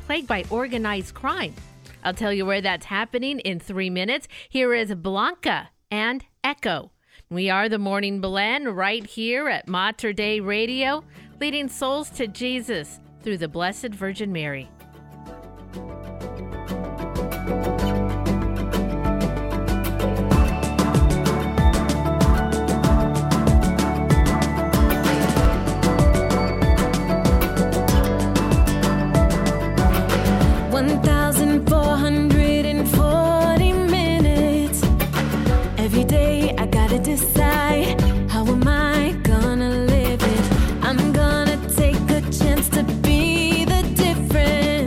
plagued by organized crime. I'll tell you where that's happening in three minutes. Here is Blanca and Echo. We are the Morning Blend right here at Mater Dei Radio, leading souls to Jesus through the Blessed Virgin Mary. one thousand four hundred forty minutes. Every day I gotta decide, how am I gonna live it? I'm gonna take a chance to be the difference.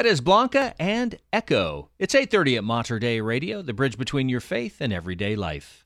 That is Blanca and Echo. It's eight thirty at Mater Dei Radio, the bridge between your faith and everyday life.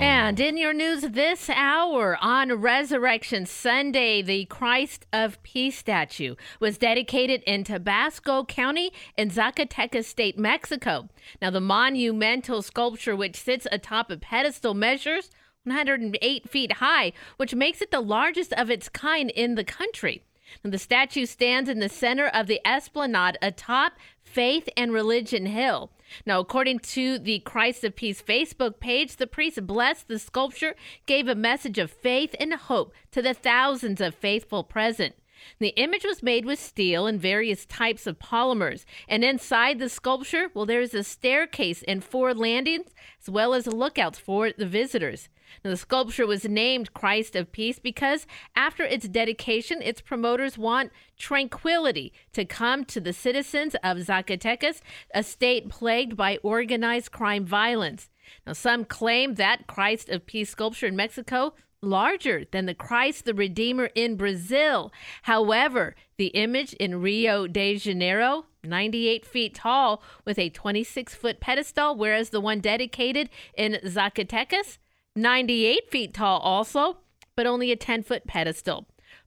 And in your news this hour, on Resurrection Sunday, the Christ of Peace statue was dedicated in Tabasco County in Zacatecas State, Mexico. Now, the monumental sculpture, which sits atop a pedestal, measures one hundred eight feet high, which makes it the largest of its kind in the country. And the statue stands in the center of the esplanade atop Faith and Religion Hill. Now, according to the Christ of Peace Facebook page, the priest blessed the sculpture, gave a message of faith and hope to the thousands of faithful present. The image was made with steel and various types of polymers. And inside the sculpture, well, there is a staircase and four landings, as well as lookouts for the visitors. Now, the sculpture was named Christ of Peace because after its dedication, its promoters want tranquility to come to the citizens of Zacatecas, a state plagued by organized crime violence. Now, some claim that Christ of Peace sculpture in Mexico larger than the Christ the Redeemer in Brazil. However, the image in Rio de Janeiro, ninety-eight feet tall with a twenty-six foot pedestal, whereas the one dedicated in Zacatecas, ninety-eight feet tall also, but only a ten foot pedestal.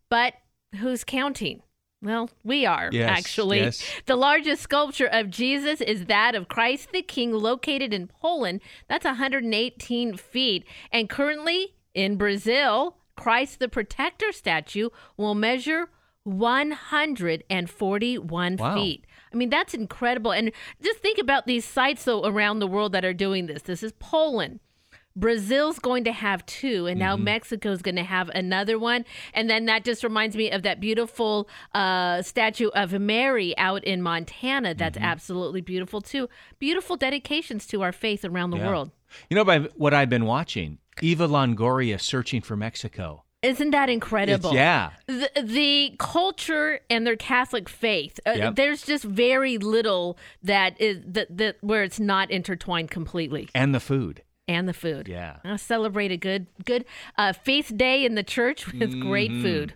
But who's counting? Well, we are, yes, actually. Yes. The largest sculpture of Jesus is that of Christ the King, located in Poland. That's one hundred eighteen feet. And currently in Brazil, Christ the Protector statue will measure one hundred forty-one wow. feet. I mean, that's incredible. And just think about these sites, though, around the world that are doing this. This is Poland. Brazil's going to have two, and now mm-hmm. Mexico's going to have another one. And then that just reminds me of that beautiful uh, statue of Mary out in Montana. That's mm-hmm. absolutely beautiful, too. Beautiful dedications to our faith around the yeah. world. You know, by what I've been watching, Eva Longoria searching for Mexico. Isn't that incredible? It's, yeah. The, the culture and their Catholic faith, uh, yep. there's just very little that is that, that where it's not intertwined completely. And the food. And the food. Yeah. I'll celebrate a good good uh, feast day in the church with mm-hmm. great food.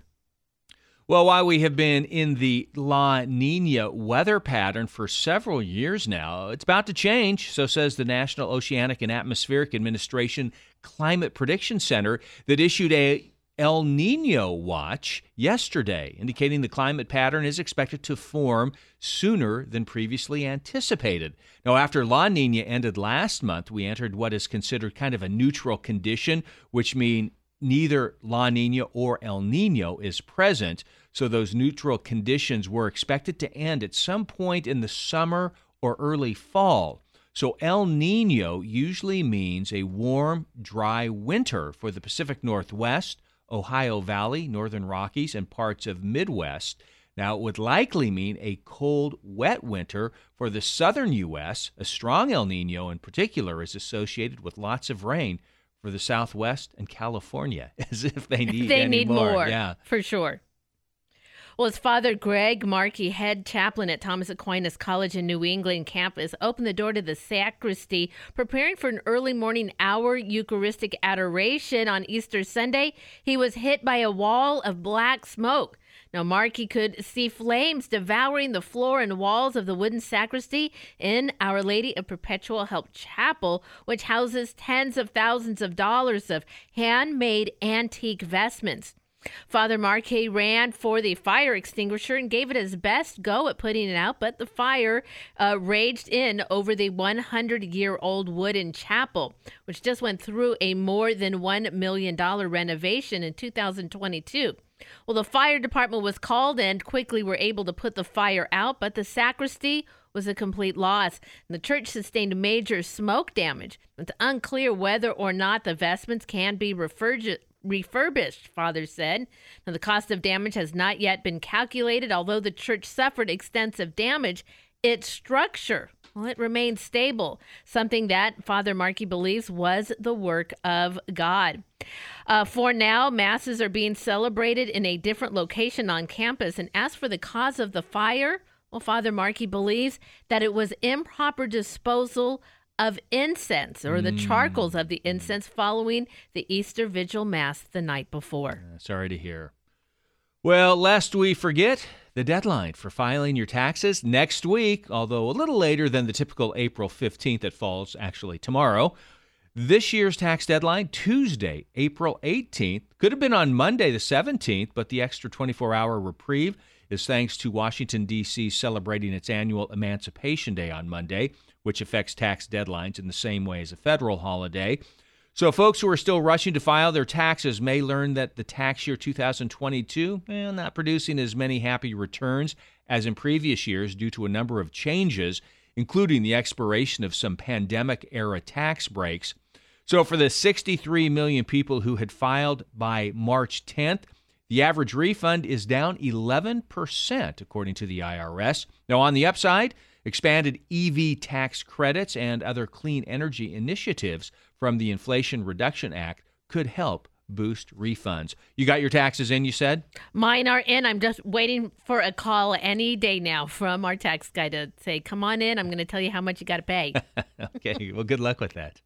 Well, while we have been in the La Nina weather pattern for several years now, it's about to change, so says the National Oceanic and Atmospheric Administration Climate Prediction Center that issued a El Nino watch yesterday, indicating the climate pattern is expected to form sooner than previously anticipated. Now, after La Nina ended last month, we entered what is considered kind of a neutral condition, which means neither La Nina or El Nino is present, so those neutral conditions were expected to end at some point in the summer or early fall. So El Nino usually means a warm, dry winter for the Pacific Northwest, Ohio Valley, Northern Rockies, and parts of Midwest. Now, it would likely mean a cold, wet winter for the southern U S. A strong El Nino in particular is associated with lots of rain for the Southwest and California, as if they need they any need more. more. Yeah, for sure. Well, as Father Greg Markey, head chaplain at Thomas Aquinas College in New England campus, opened the door to the sacristy, preparing for an early morning hour Eucharistic adoration on Easter Sunday, he was hit by a wall of black smoke. Now, Markey could see flames devouring the floor and walls of the wooden sacristy in Our Lady of Perpetual Help Chapel, which houses tens of thousands of dollars of handmade antique vestments. Father Markey ran for the fire extinguisher and gave it his best go at putting it out, but the fire uh, raged in over the one hundred year old wooden chapel, which just went through a more than one million dollars renovation in two thousand twenty-two. Well, the fire department was called and quickly were able to put the fire out, but the sacristy was a complete loss. And the church sustained major smoke damage. It's unclear whether or not the vestments can be refurbished. refurbished, Father said. Now, the cost of damage has not yet been calculated. Although the church suffered extensive damage, its structure, well, it remains stable, something that Father Markey believes was the work of God. Uh, for now, masses are being celebrated in a different location on campus. And as for the cause of the fire, well, Father Markey believes that it was improper disposal of incense or the mm. charcoals of the incense following the Easter Vigil Mass the night before. Uh, sorry to hear. Well, lest we forget, the deadline for filing your taxes next week, although a little later than the typical April fifteenth, it falls actually tomorrow. This year's tax deadline, Tuesday, April eighteenth, could have been on Monday the seventeenth, but the extra twenty-four hour reprieve is thanks to Washington, D C celebrating its annual Emancipation Day on Monday, which affects tax deadlines in the same way as a federal holiday. So folks who are still rushing to file their taxes may learn that the tax year two thousand twenty-two, well, not producing as many happy returns as in previous years due to a number of changes, including the expiration of some pandemic-era tax breaks. So for the sixty-three million people who had filed by March tenth, the average refund is down eleven percent, according to the I R S. Now, on the upside, expanded E V tax credits and other clean energy initiatives from the Inflation Reduction Act could help boost refunds. You got your taxes in, you said? Mine are in. I'm just waiting for a call any day now from our tax guy to say, come on in. I'm going to tell you how much you got to pay. Okay. Well, good luck with that.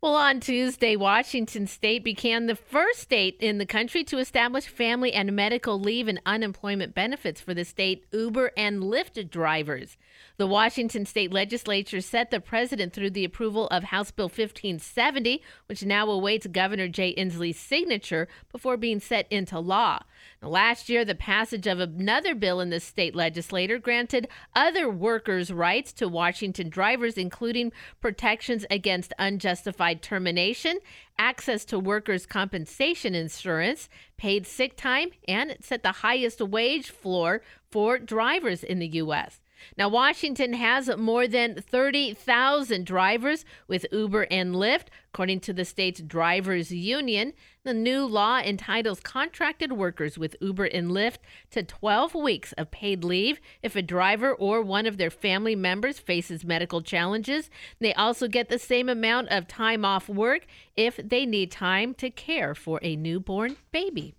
Well, on Tuesday, Washington State became the first state in the country to establish family and medical leave and unemployment benefits for the state Uber and Lyft drivers. The Washington State Legislature set the precedent through the approval of House Bill fifteen seventy, which now awaits Governor Jay Inslee's signature before being set into law. Now, last year, the passage of another bill in the state legislature granted other workers' rights to Washington drivers, including protections against unjustified termination, access to workers' compensation insurance, paid sick time, and it set the highest wage floor for drivers in the U S. Now, Washington has more than thirty thousand drivers with Uber and Lyft, according to the state's drivers union. The new law entitles contracted workers with Uber and Lyft to twelve weeks of paid leave if a driver or one of their family members faces medical challenges. They also get the same amount of time off work if they need time to care for a newborn baby.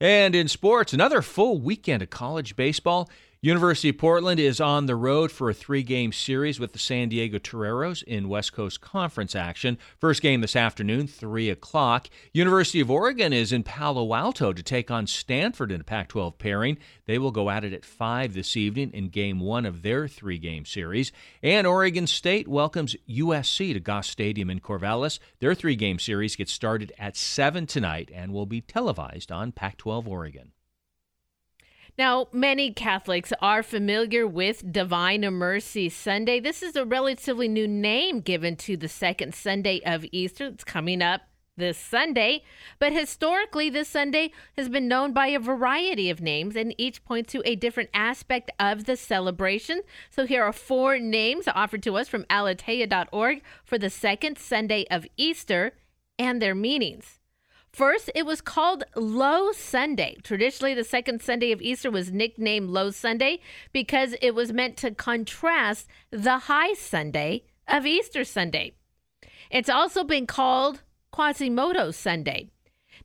And in sports, another full weekend of college baseball. University of Portland is on the road for a three-game series with the San Diego Toreros in West Coast Conference action. First game this afternoon, three o'clock. University of Oregon is in Palo Alto to take on Stanford in a Pac twelve pairing. They will go at it at five this evening in game one of their three-game series. And Oregon State welcomes U S C to Goss Stadium in Corvallis. Their three-game series gets started at seven tonight and will be televised on Pac twelve Oregon. Now, many Catholics are familiar with Divine Mercy Sunday. This is a relatively new name given to the second Sunday of Easter. It's coming up this Sunday. But historically, this Sunday has been known by a variety of names, and each points to a different aspect of the celebration. So here are four names offered to us from Aletea dot org for the second Sunday of Easter and their meanings. First, it was called Low Sunday. Traditionally, the second Sunday of Easter was nicknamed Low Sunday because it was meant to contrast the high Sunday of Easter Sunday. It's also been called Quasimodo Sunday.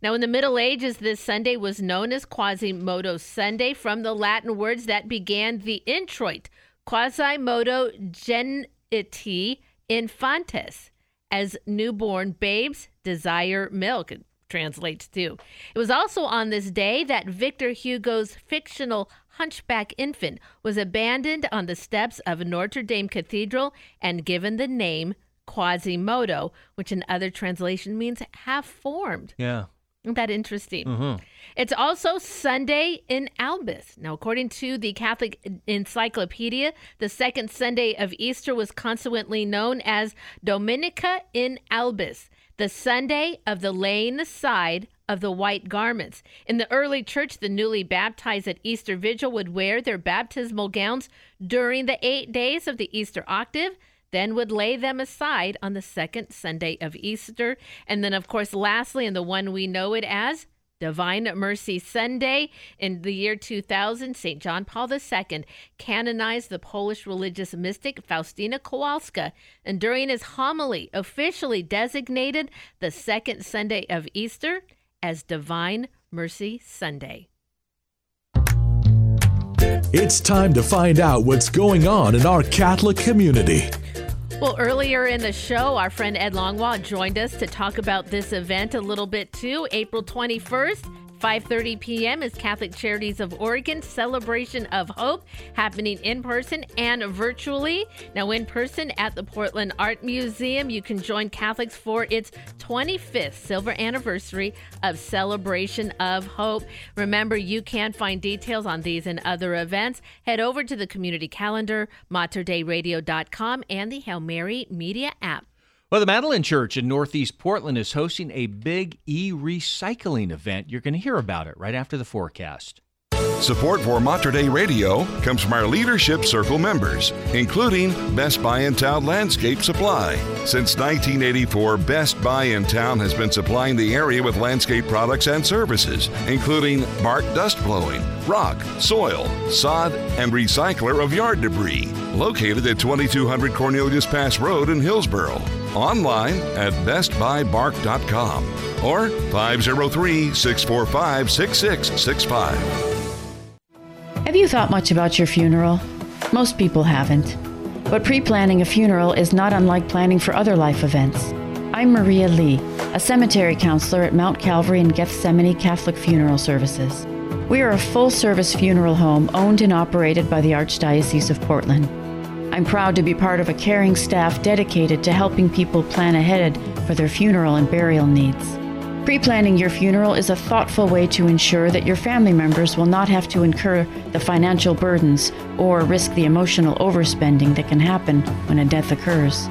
Now, in the Middle Ages, this Sunday was known as Quasimodo Sunday from the Latin words that began the introit, Quasimodo geniti infantes, as newborn babes desire milk. Translates to. It was also on this day that Victor Hugo's fictional Hunchback infant was abandoned on the steps of Notre Dame Cathedral and given the name Quasimodo, which in other translation means half formed. Yeah. Isn't that interesting? Mm-hmm. It's also Sunday in Albis. Now, according to the Catholic Encyclopedia, the second Sunday of Easter was consequently known as Dominica in Albis, the Sunday of the laying aside of the white garments. In the early church, the newly baptized at Easter Vigil would wear their baptismal gowns during the eight days of the Easter octave, then would lay them aside on the second Sunday of Easter. And then, of course, lastly, and the one we know it as, Divine Mercy Sunday. In the year two thousand, Saint John Paul the Second canonized the Polish religious mystic Faustina Kowalska, and during his homily officially designated the second Sunday of Easter as Divine Mercy Sunday. It's time to find out what's going on in our Catholic community. Well, earlier in the show, our friend Ed Longwa joined us to talk about this event a little bit too. April twenty-first, five thirty p.m. is Catholic Charities of Oregon Celebration of Hope, happening in person and virtually. Now, in person at the Portland Art Museum, you can join Catholics for its twenty-fifth silver anniversary of Celebration of Hope. Remember, you can find details on these and other events. Head over to the community calendar, mater dei radio dot com, and the Hail Mary Media app. Well, the Magdalene Church in Northeast Portland is hosting a big e-recycling event. You're going to hear about it right after the forecast. Support for Mater Dei Radio comes from our Leadership Circle members, including Best Buy in Town Landscape Supply. Since nineteen eighty-four, Best Buy in Town has been supplying the area with landscape products and services, including bark dust blowing, rock, soil, sod, and recycler of yard debris. Located at twenty-two hundred Cornelius Pass Road in Hillsboro. Online at best buy bark dot com or five oh three, six four five, six six six five. Have you thought much about your funeral? Most people haven't. But pre-planning a funeral is not unlike planning for other life events. I'm Maria Lee, a cemetery counselor at Mount Calvary and Gethsemane Catholic Funeral Services. We are a full-service funeral home owned and operated by the Archdiocese of Portland. I'm proud to be part of a caring staff dedicated to helping people plan ahead for their funeral and burial needs. Pre-planning your funeral is a thoughtful way to ensure that your family members will not have to incur the financial burdens or risk the emotional overspending that can happen when a death occurs.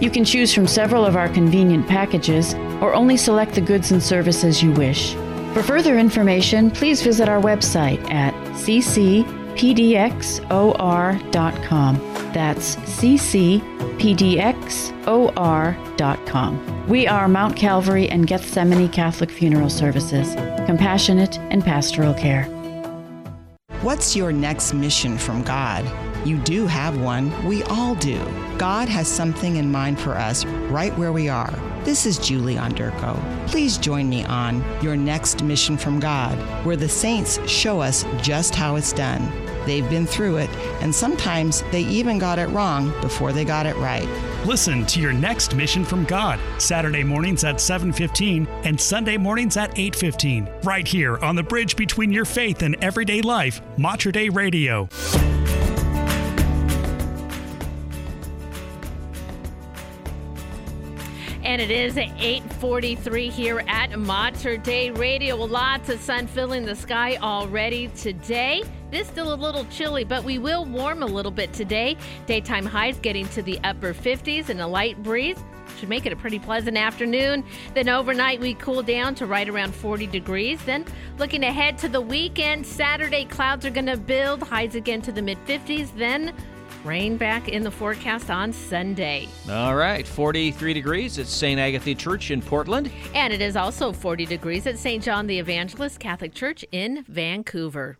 You can choose from several of our convenient packages or only select the goods and services you wish. For further information, please visit our website at c c p d x o r dot com. That's c c p d x o r dot com. We are Mount Calvary and Gethsemane Catholic Funeral Services, compassionate and pastoral care. What's your next mission from God? You do have one. We all do. God has something in mind for us right where we are. This is Julie Onderko. Please join me on Your Next Mission from God, where the saints show us just how it's done. They've been through it, and sometimes they even got it wrong before they got it right. Listen to Your Next Mission from God, Saturday mornings at seven fifteen and Sunday mornings at eight fifteen, right here on the bridge between your faith and everyday life, Mater Dei Radio. And it is eight forty-three here at Mater Dei Radio. Well, lots of sun filling the sky already today. It is still a little chilly, but we will warm a little bit today. Daytime highs getting to the upper fifties and a light breeze. Should make it a pretty pleasant afternoon. Then overnight we cool down to right around forty degrees. Then looking ahead to the weekend, Saturday clouds are going to build. Highs again to the mid fifties. Then rain back in the forecast on Sunday. All right, forty-three degrees at Saint Agatha Church in Portland. And it is also forty degrees at Saint John the Evangelist Catholic Church in Vancouver.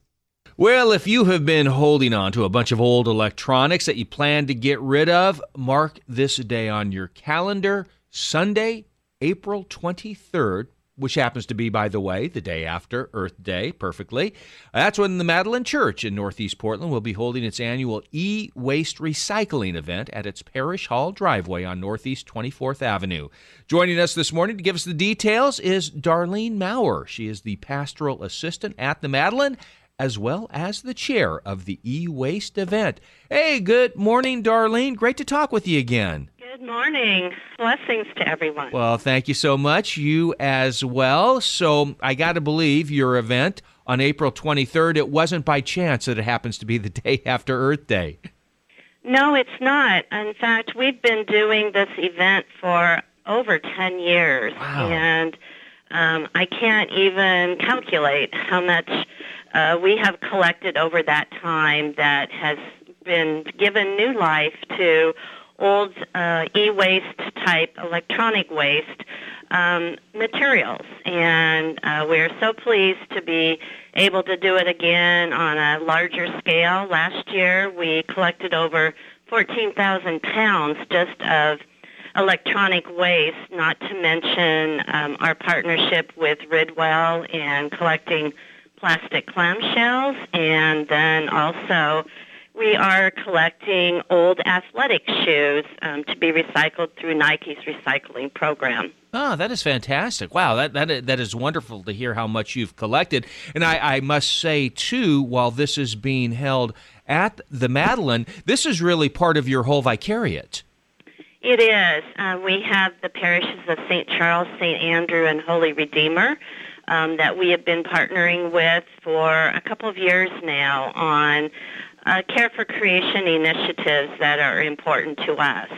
Well, if you have been holding on to a bunch of old electronics that you plan to get rid of, mark this day on your calendar, Sunday, April twenty-third, which happens to be, by the way, the day after Earth Day, perfectly. That's when the Magdalene Church in Northeast Portland will be holding its annual e-waste recycling event at its Parish Hall driveway on Northeast twenty-fourth Avenue. Joining us this morning to give us the details is Darlene Maurer. She is the pastoral assistant at the Magdalene, as well as the chair of the e-waste event. Hey, good morning, Darlene. Great to talk with you again. Good morning. Blessings to everyone. Well, thank you so much. You as well. So I got to believe your event on April twenty-third, it wasn't by chance that it happens to be the day after Earth Day. No, it's not. In fact, we've been doing this event for over ten years. Wow. And um, I can't even calculate how much uh, we have collected over that time that has been given new life to old uh, e-waste type electronic waste um, materials. And uh, we're so pleased to be able to do it again on a larger scale. Last year we collected over fourteen thousand pounds just of electronic waste, not to mention um, our partnership with Ridwell and collecting plastic clamshells, and then also We are collecting old athletic shoes um, to be recycled through Nike's recycling program. Oh, that is fantastic. Wow, that that that is wonderful to hear how much you've collected. And I, I must say, too, while this is being held at the Madeleine, this is really part of your whole vicariate. It is. Uh, we have the parishes of Saint Charles, Saint Andrew, and Holy Redeemer um, that we have been partnering with for a couple of years now on uh, care for creation initiatives that are important to us.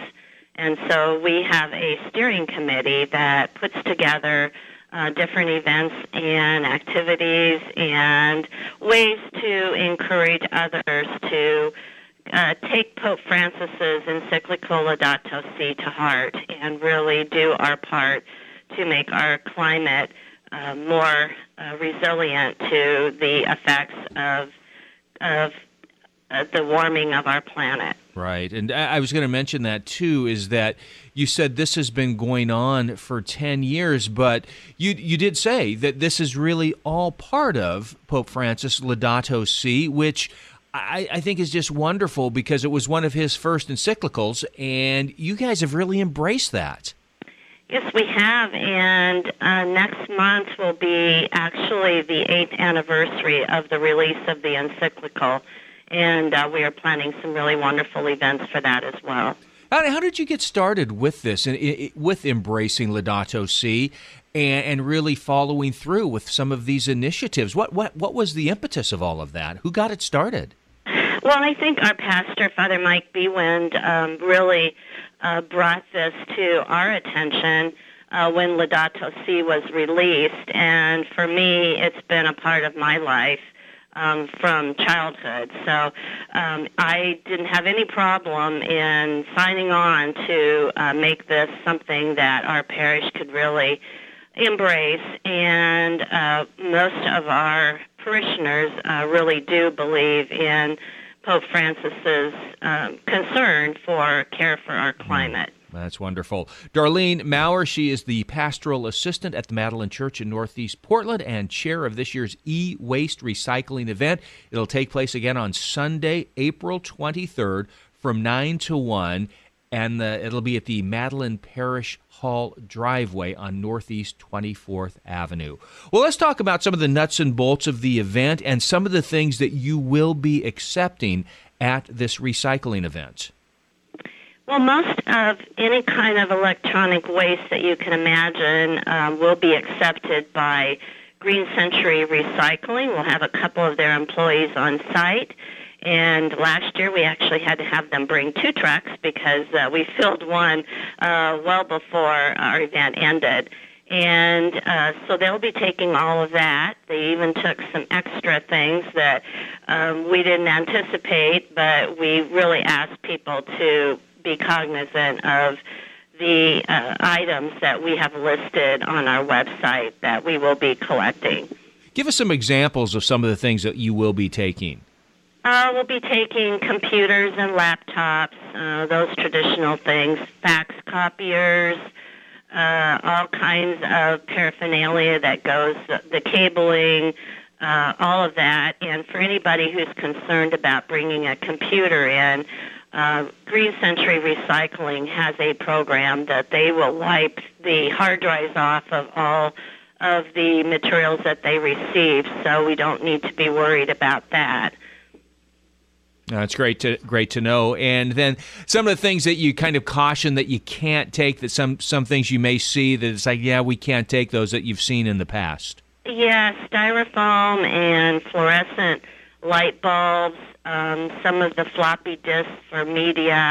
And so we have a steering committee that puts together uh, different events and activities and ways to encourage others to Uh, take Pope Francis's encyclical Laudato Si to heart and really do our part to make our climate uh, more uh, resilient to the effects of of uh, the warming of our planet. Right, and I was going to mention that too. Is that you said this has been going on for ten years, but you you did say that this is really all part of Pope Francis' Laudato Si, which I, I think is just wonderful because it was one of his first encyclicals, and you guys have really embraced that. Yes, we have, and uh, next month will be actually the eighth anniversary of the release of the encyclical, and uh, we are planning some really wonderful events for that as well. How did you get started with this, with embracing Laudato Si, and really following through with some of these initiatives? What what what was the impetus of all of that? Who got it started? Well, I think our pastor, Father Mike Bewind, um, really uh, brought this to our attention uh, when Laudato Si was released, and for me, it's been a part of my life Um, from childhood. So um, I didn't have any problem in signing on to uh, make this something that our parish could really embrace, and uh, most of our parishioners uh, really do believe in Pope Francis's um, concern for care for our climate. That's wonderful. Darlene Maurer, she is the pastoral assistant at the Madeleine Church in Northeast Portland and chair of this year's e-waste recycling event. It'll take place again on Sunday, April twenty-third from nine to one, and the, it'll be at the Madeleine Parish Hall driveway on Northeast twenty-fourth Avenue. Well, let's talk about some of the nuts and bolts of the event and some of the things that you will be accepting at this recycling event. Well, most of any kind of electronic waste that you can imagine um, will be accepted by Green Century Recycling. We'll have a couple of their employees on site. And last year we actually had to have them bring two trucks because uh, we filled one uh, well before our event ended. And uh, so they'll be taking all of that. They even took some extra things that um, we didn't anticipate, but we really asked people to be cognizant of the uh, items that we have listed on our website that we will be collecting. Give us some examples of some of the things that you will be taking. Uh, we'll be taking computers and laptops, uh, those traditional things, fax copiers, uh, all kinds of paraphernalia that goes, the cabling, uh, all of that. And for anybody who's concerned about bringing a computer in, Uh, Green Century Recycling has a program that they will wipe the hard drives off of all of the materials that they receive, so we don't need to be worried about that. That's great to great to know. And then some of the things that you kind of caution that you can't take, that some, some things you may see that it's like, yeah, we can't take those that you've seen in the past. Yeah, styrofoam and fluorescent light bulbs, um, some of the floppy disks for media,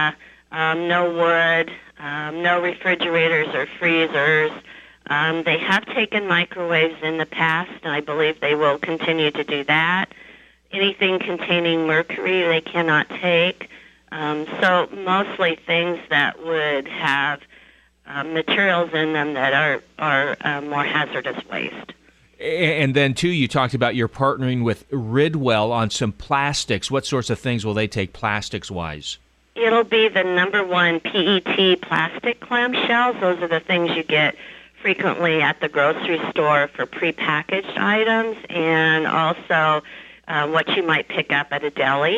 um, no wood, um, no refrigerators or freezers. Um, they have taken microwaves in the past, and I believe they will continue to do that. Anything containing mercury they cannot take. Um, so mostly things that would have uh, materials in them that are, are uh, more hazardous waste. And then, too, you talked about you're partnering with Ridwell on some plastics. What sorts of things will they take plastics-wise? It'll be the number one P E T plastic clamshells. Those are the things you get frequently at the grocery store for prepackaged items, and also uh, what you might pick up at a deli.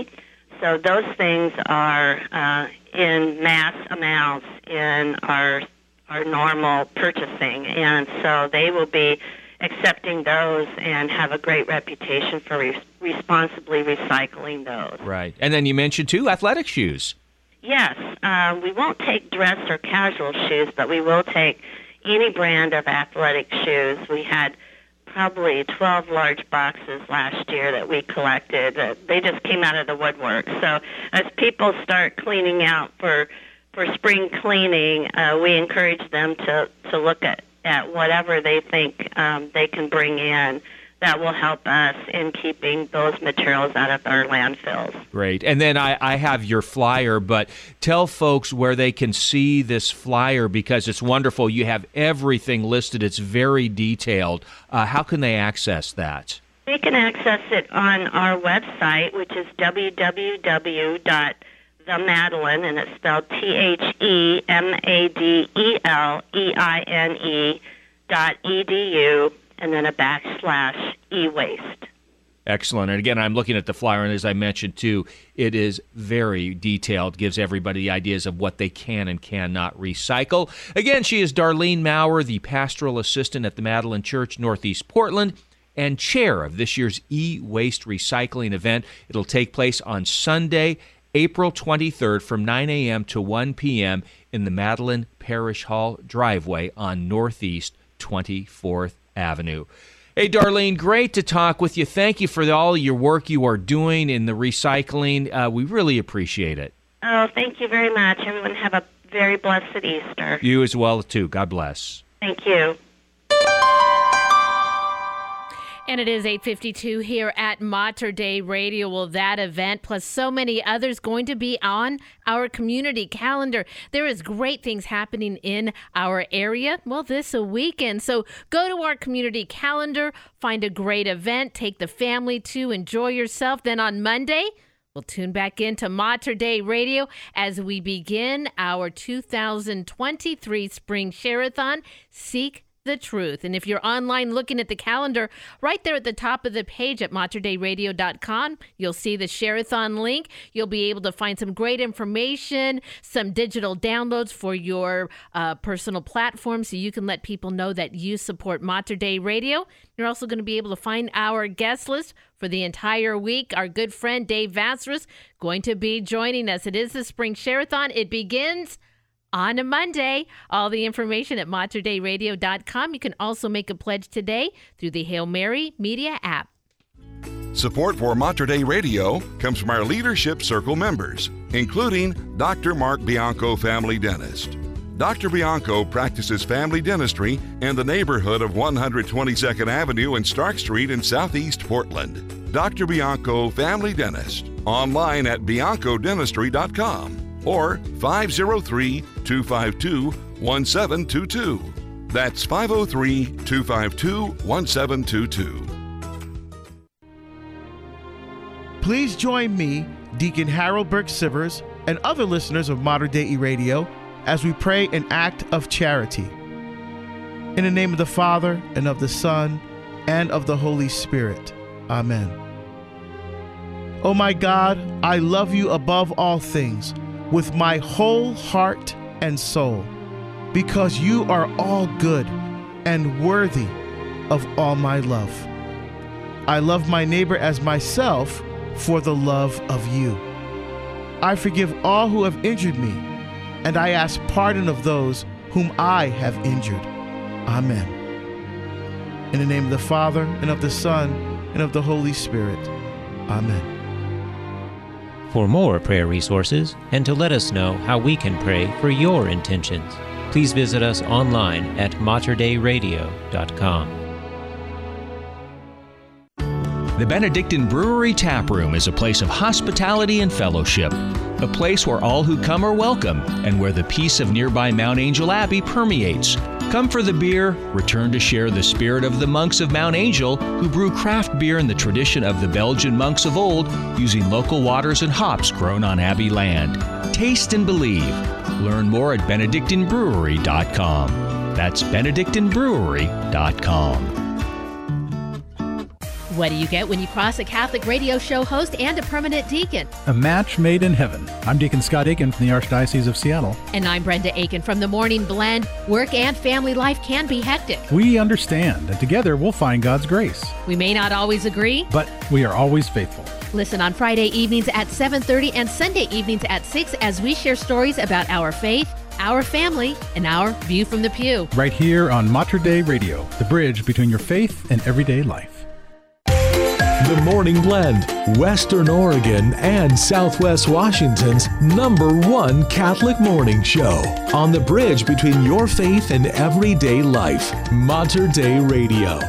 So those things are uh, in mass amounts in our our normal purchasing, and so they will be accepting those and have a great reputation for re- responsibly recycling those. Right. And then you mentioned, too, athletic shoes. Yes. Uh, we won't take dress or casual shoes, but we will take any brand of athletic shoes. We had probably twelve large boxes last year that we collected. Uh, they just came out of the woodwork. So as people start cleaning out for for spring cleaning, uh, we encourage them to, to look at at whatever they think um, they can bring in that will help us in keeping those materials out of our landfills. Great. And then I, I have your flyer, but tell folks where they can see this flyer, because it's wonderful. You have everything listed. It's very detailed. Uh, how can they access that? They can access it on our website, which is www. The Madeline, and it's spelled T H E M A D E L E I N E dot E D U, and then a backslash e-waste. Excellent. And again, I'm looking at the flyer, and as I mentioned, too, it is very detailed. Gives everybody ideas of what they can and cannot recycle. Again, she is Darlene Maurer, the pastoral assistant at the Madeline Church, Northeast Portland, and chair of this year's e-waste recycling event. It'll take place on Sunday, April twenty-third from nine a.m. to one p.m. in the Madeline Parish Hall driveway on Northeast twenty-fourth Avenue. Hey, Darlene, great to talk with you. Thank you for all your work you are doing in the recycling. Uh, we really appreciate it. Oh, thank you very much. Everyone have a very blessed Easter. You as well, too. God bless. Thank you. And it is eight fifty-two here at Mater Dei Radio. Well, that event, plus so many others, going to be on our community calendar. There is great things happening in our area, well, this weekend. So go to our community calendar, find a great event, take the family to enjoy yourself. Then on Monday, we'll tune back into Mater Dei Radio as we begin our two thousand twenty-three Spring Share-a-thon, Seek the Truth. And if you're online looking at the calendar, right there at the top of the page at mater dei radio dot com, you'll see the Share-a-thon link. You'll be able to find some great information, some digital downloads for your uh, personal platform so you can let people know that you support Mater Dei Radio. You're also going to be able to find our guest list for the entire week. Our good friend Dave Vassarus going to be joining us. It is the Spring Share-a-thon. It begins on a Monday. All the information at mater dei radio dot com. You can also make a pledge today through the Hail Mary Media app. Support for Mater Dei Radio comes from our Leadership Circle members, including Doctor Mark Bianco, family dentist. Doctor Bianco practices family dentistry in the neighborhood of one hundred twenty-second Avenue and Stark Street in Southeast Portland. Doctor Bianco, family dentist, online at bianco dentistry dot com. Or five oh three, two five two, one seven two two. That's five oh three, two five two, one seven two two. Please join me, Deacon Harold Burke-Sivers, and other listeners of Mater Dei Radio as we pray an act of charity. In the name of the Father, and of the Son, and of the Holy Spirit. Amen. Oh my God, I love you above all things, with my whole heart and soul, because you are all good and worthy of all my love. I love my neighbor as myself for the love of you. I forgive all who have injured me, and I ask pardon of those whom I have injured. Amen. In the name of the Father, and of the Son, and of the Holy Spirit. Amen. For more prayer resources and to let us know how we can pray for your intentions, please visit us online at mater dei radio dot com. The Benedictine Brewery Tap Room is a place of hospitality and fellowship, a place where all who come are welcome and where the peace of nearby Mount Angel Abbey permeates. Come for the beer, return to share the spirit of the monks of Mount Angel who brew craft beer in the tradition of the Belgian monks of old using local waters and hops grown on Abbey land. Taste and believe. Learn more at benedictine brewery dot com. That's benedictine brewery dot com. What do you get when you cross a Catholic radio show host and a permanent deacon? A match made in heaven. I'm Deacon Scott Aiken from the Archdiocese of Seattle. And I'm Brenda Aiken from The Morning Blend. Work and family life can be hectic. We understand, and together we'll find God's grace. We may not always agree, but we are always faithful. Listen on Friday evenings at seven thirty and Sunday evenings at six as we share stories about our faith, our family, and our view from the pew. Right here on Mater Dei Radio, the bridge between your faith and everyday life. The Morning Blend, Western Oregon and Southwest Washington's number one Catholic morning show. On the bridge between your faith and everyday life, Mater Dei Radio.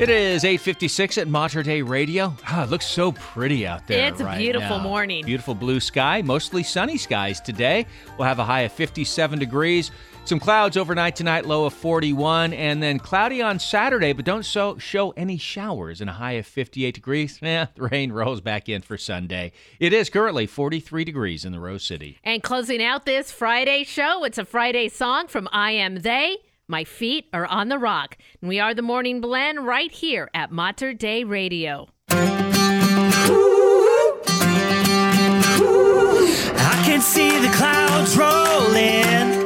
It is eight fifty-six at Mater Dei Radio. Ah, it looks so pretty out there. It's right a beautiful now. Morning. Beautiful blue sky, mostly sunny skies today. We'll have a high of fifty-seven degrees. Some clouds overnight tonight, low of forty-one, and then cloudy on Saturday, but don't so, show any showers and a high of fifty-eight degrees. Eh, the rain rolls back in for Sunday. It is currently forty-three degrees in the Rose City. And closing out this Friday show, it's a Friday song from I Am They, My Feet Are on the Rock. And we are the Morning Blend right here at Mater Dei Radio. I can see the clouds rolling.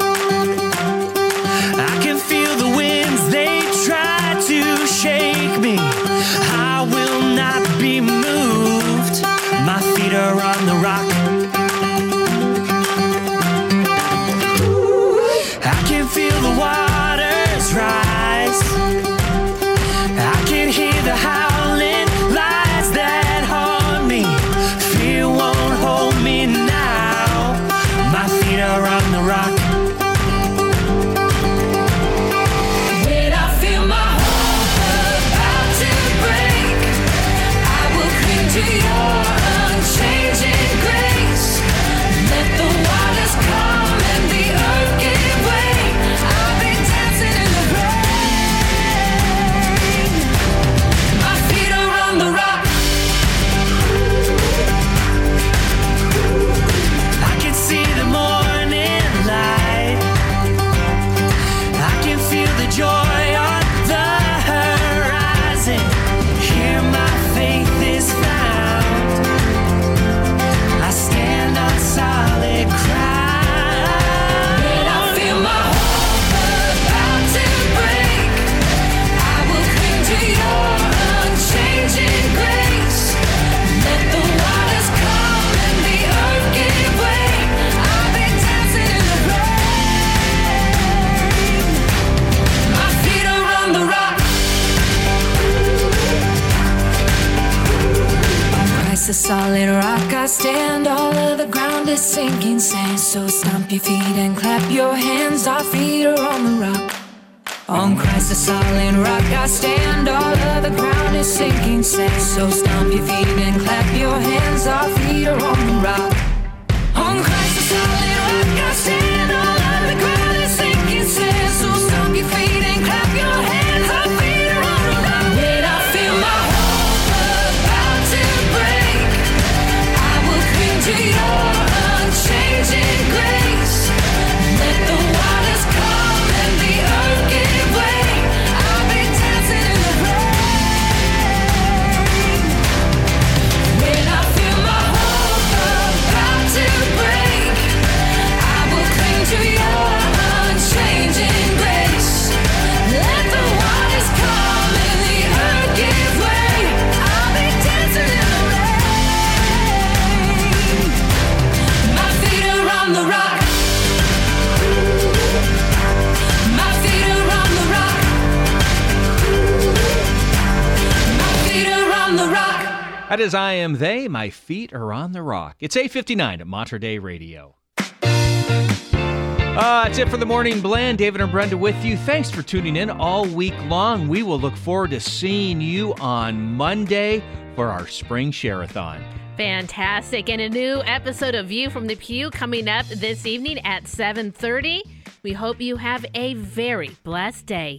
A solid rock I stand, all of the ground is sinking sand. So stomp your feet and clap your hands, our feet are on the rock. On Christ the solid rock I stand, all of the ground is sinking sand. So stomp your feet and clap your hands, our feet are on the rock. On Christ the solid rock I stand, all of the ground is sinking sand. So stomp your feet and clap your hands, our feet are on the rock. When I feel my hope about to break, I will cling to your unchanging grace. Let the waters come and the earth give way. I've been dancing in the rain. When I feel my hope about to break, I will cling to your unchanging grace. Let the waters come and the earth give way. I'll be dancing in the rain. My feet are on the rock. My feet are on the rock. My feet are on the rock. That is I Am They, My Feet Are on the Rock. It's eight fifty-nine at Mater Dei Radio. Uh, that's it for the Morning Blend. David and Brenda with you. Thanks for tuning in all week long. We will look forward to seeing you on Monday for our Spring Share-a-thon. Fantastic. And a new episode of View from the Pew coming up this evening at seven thirty. We hope you have a very blessed day.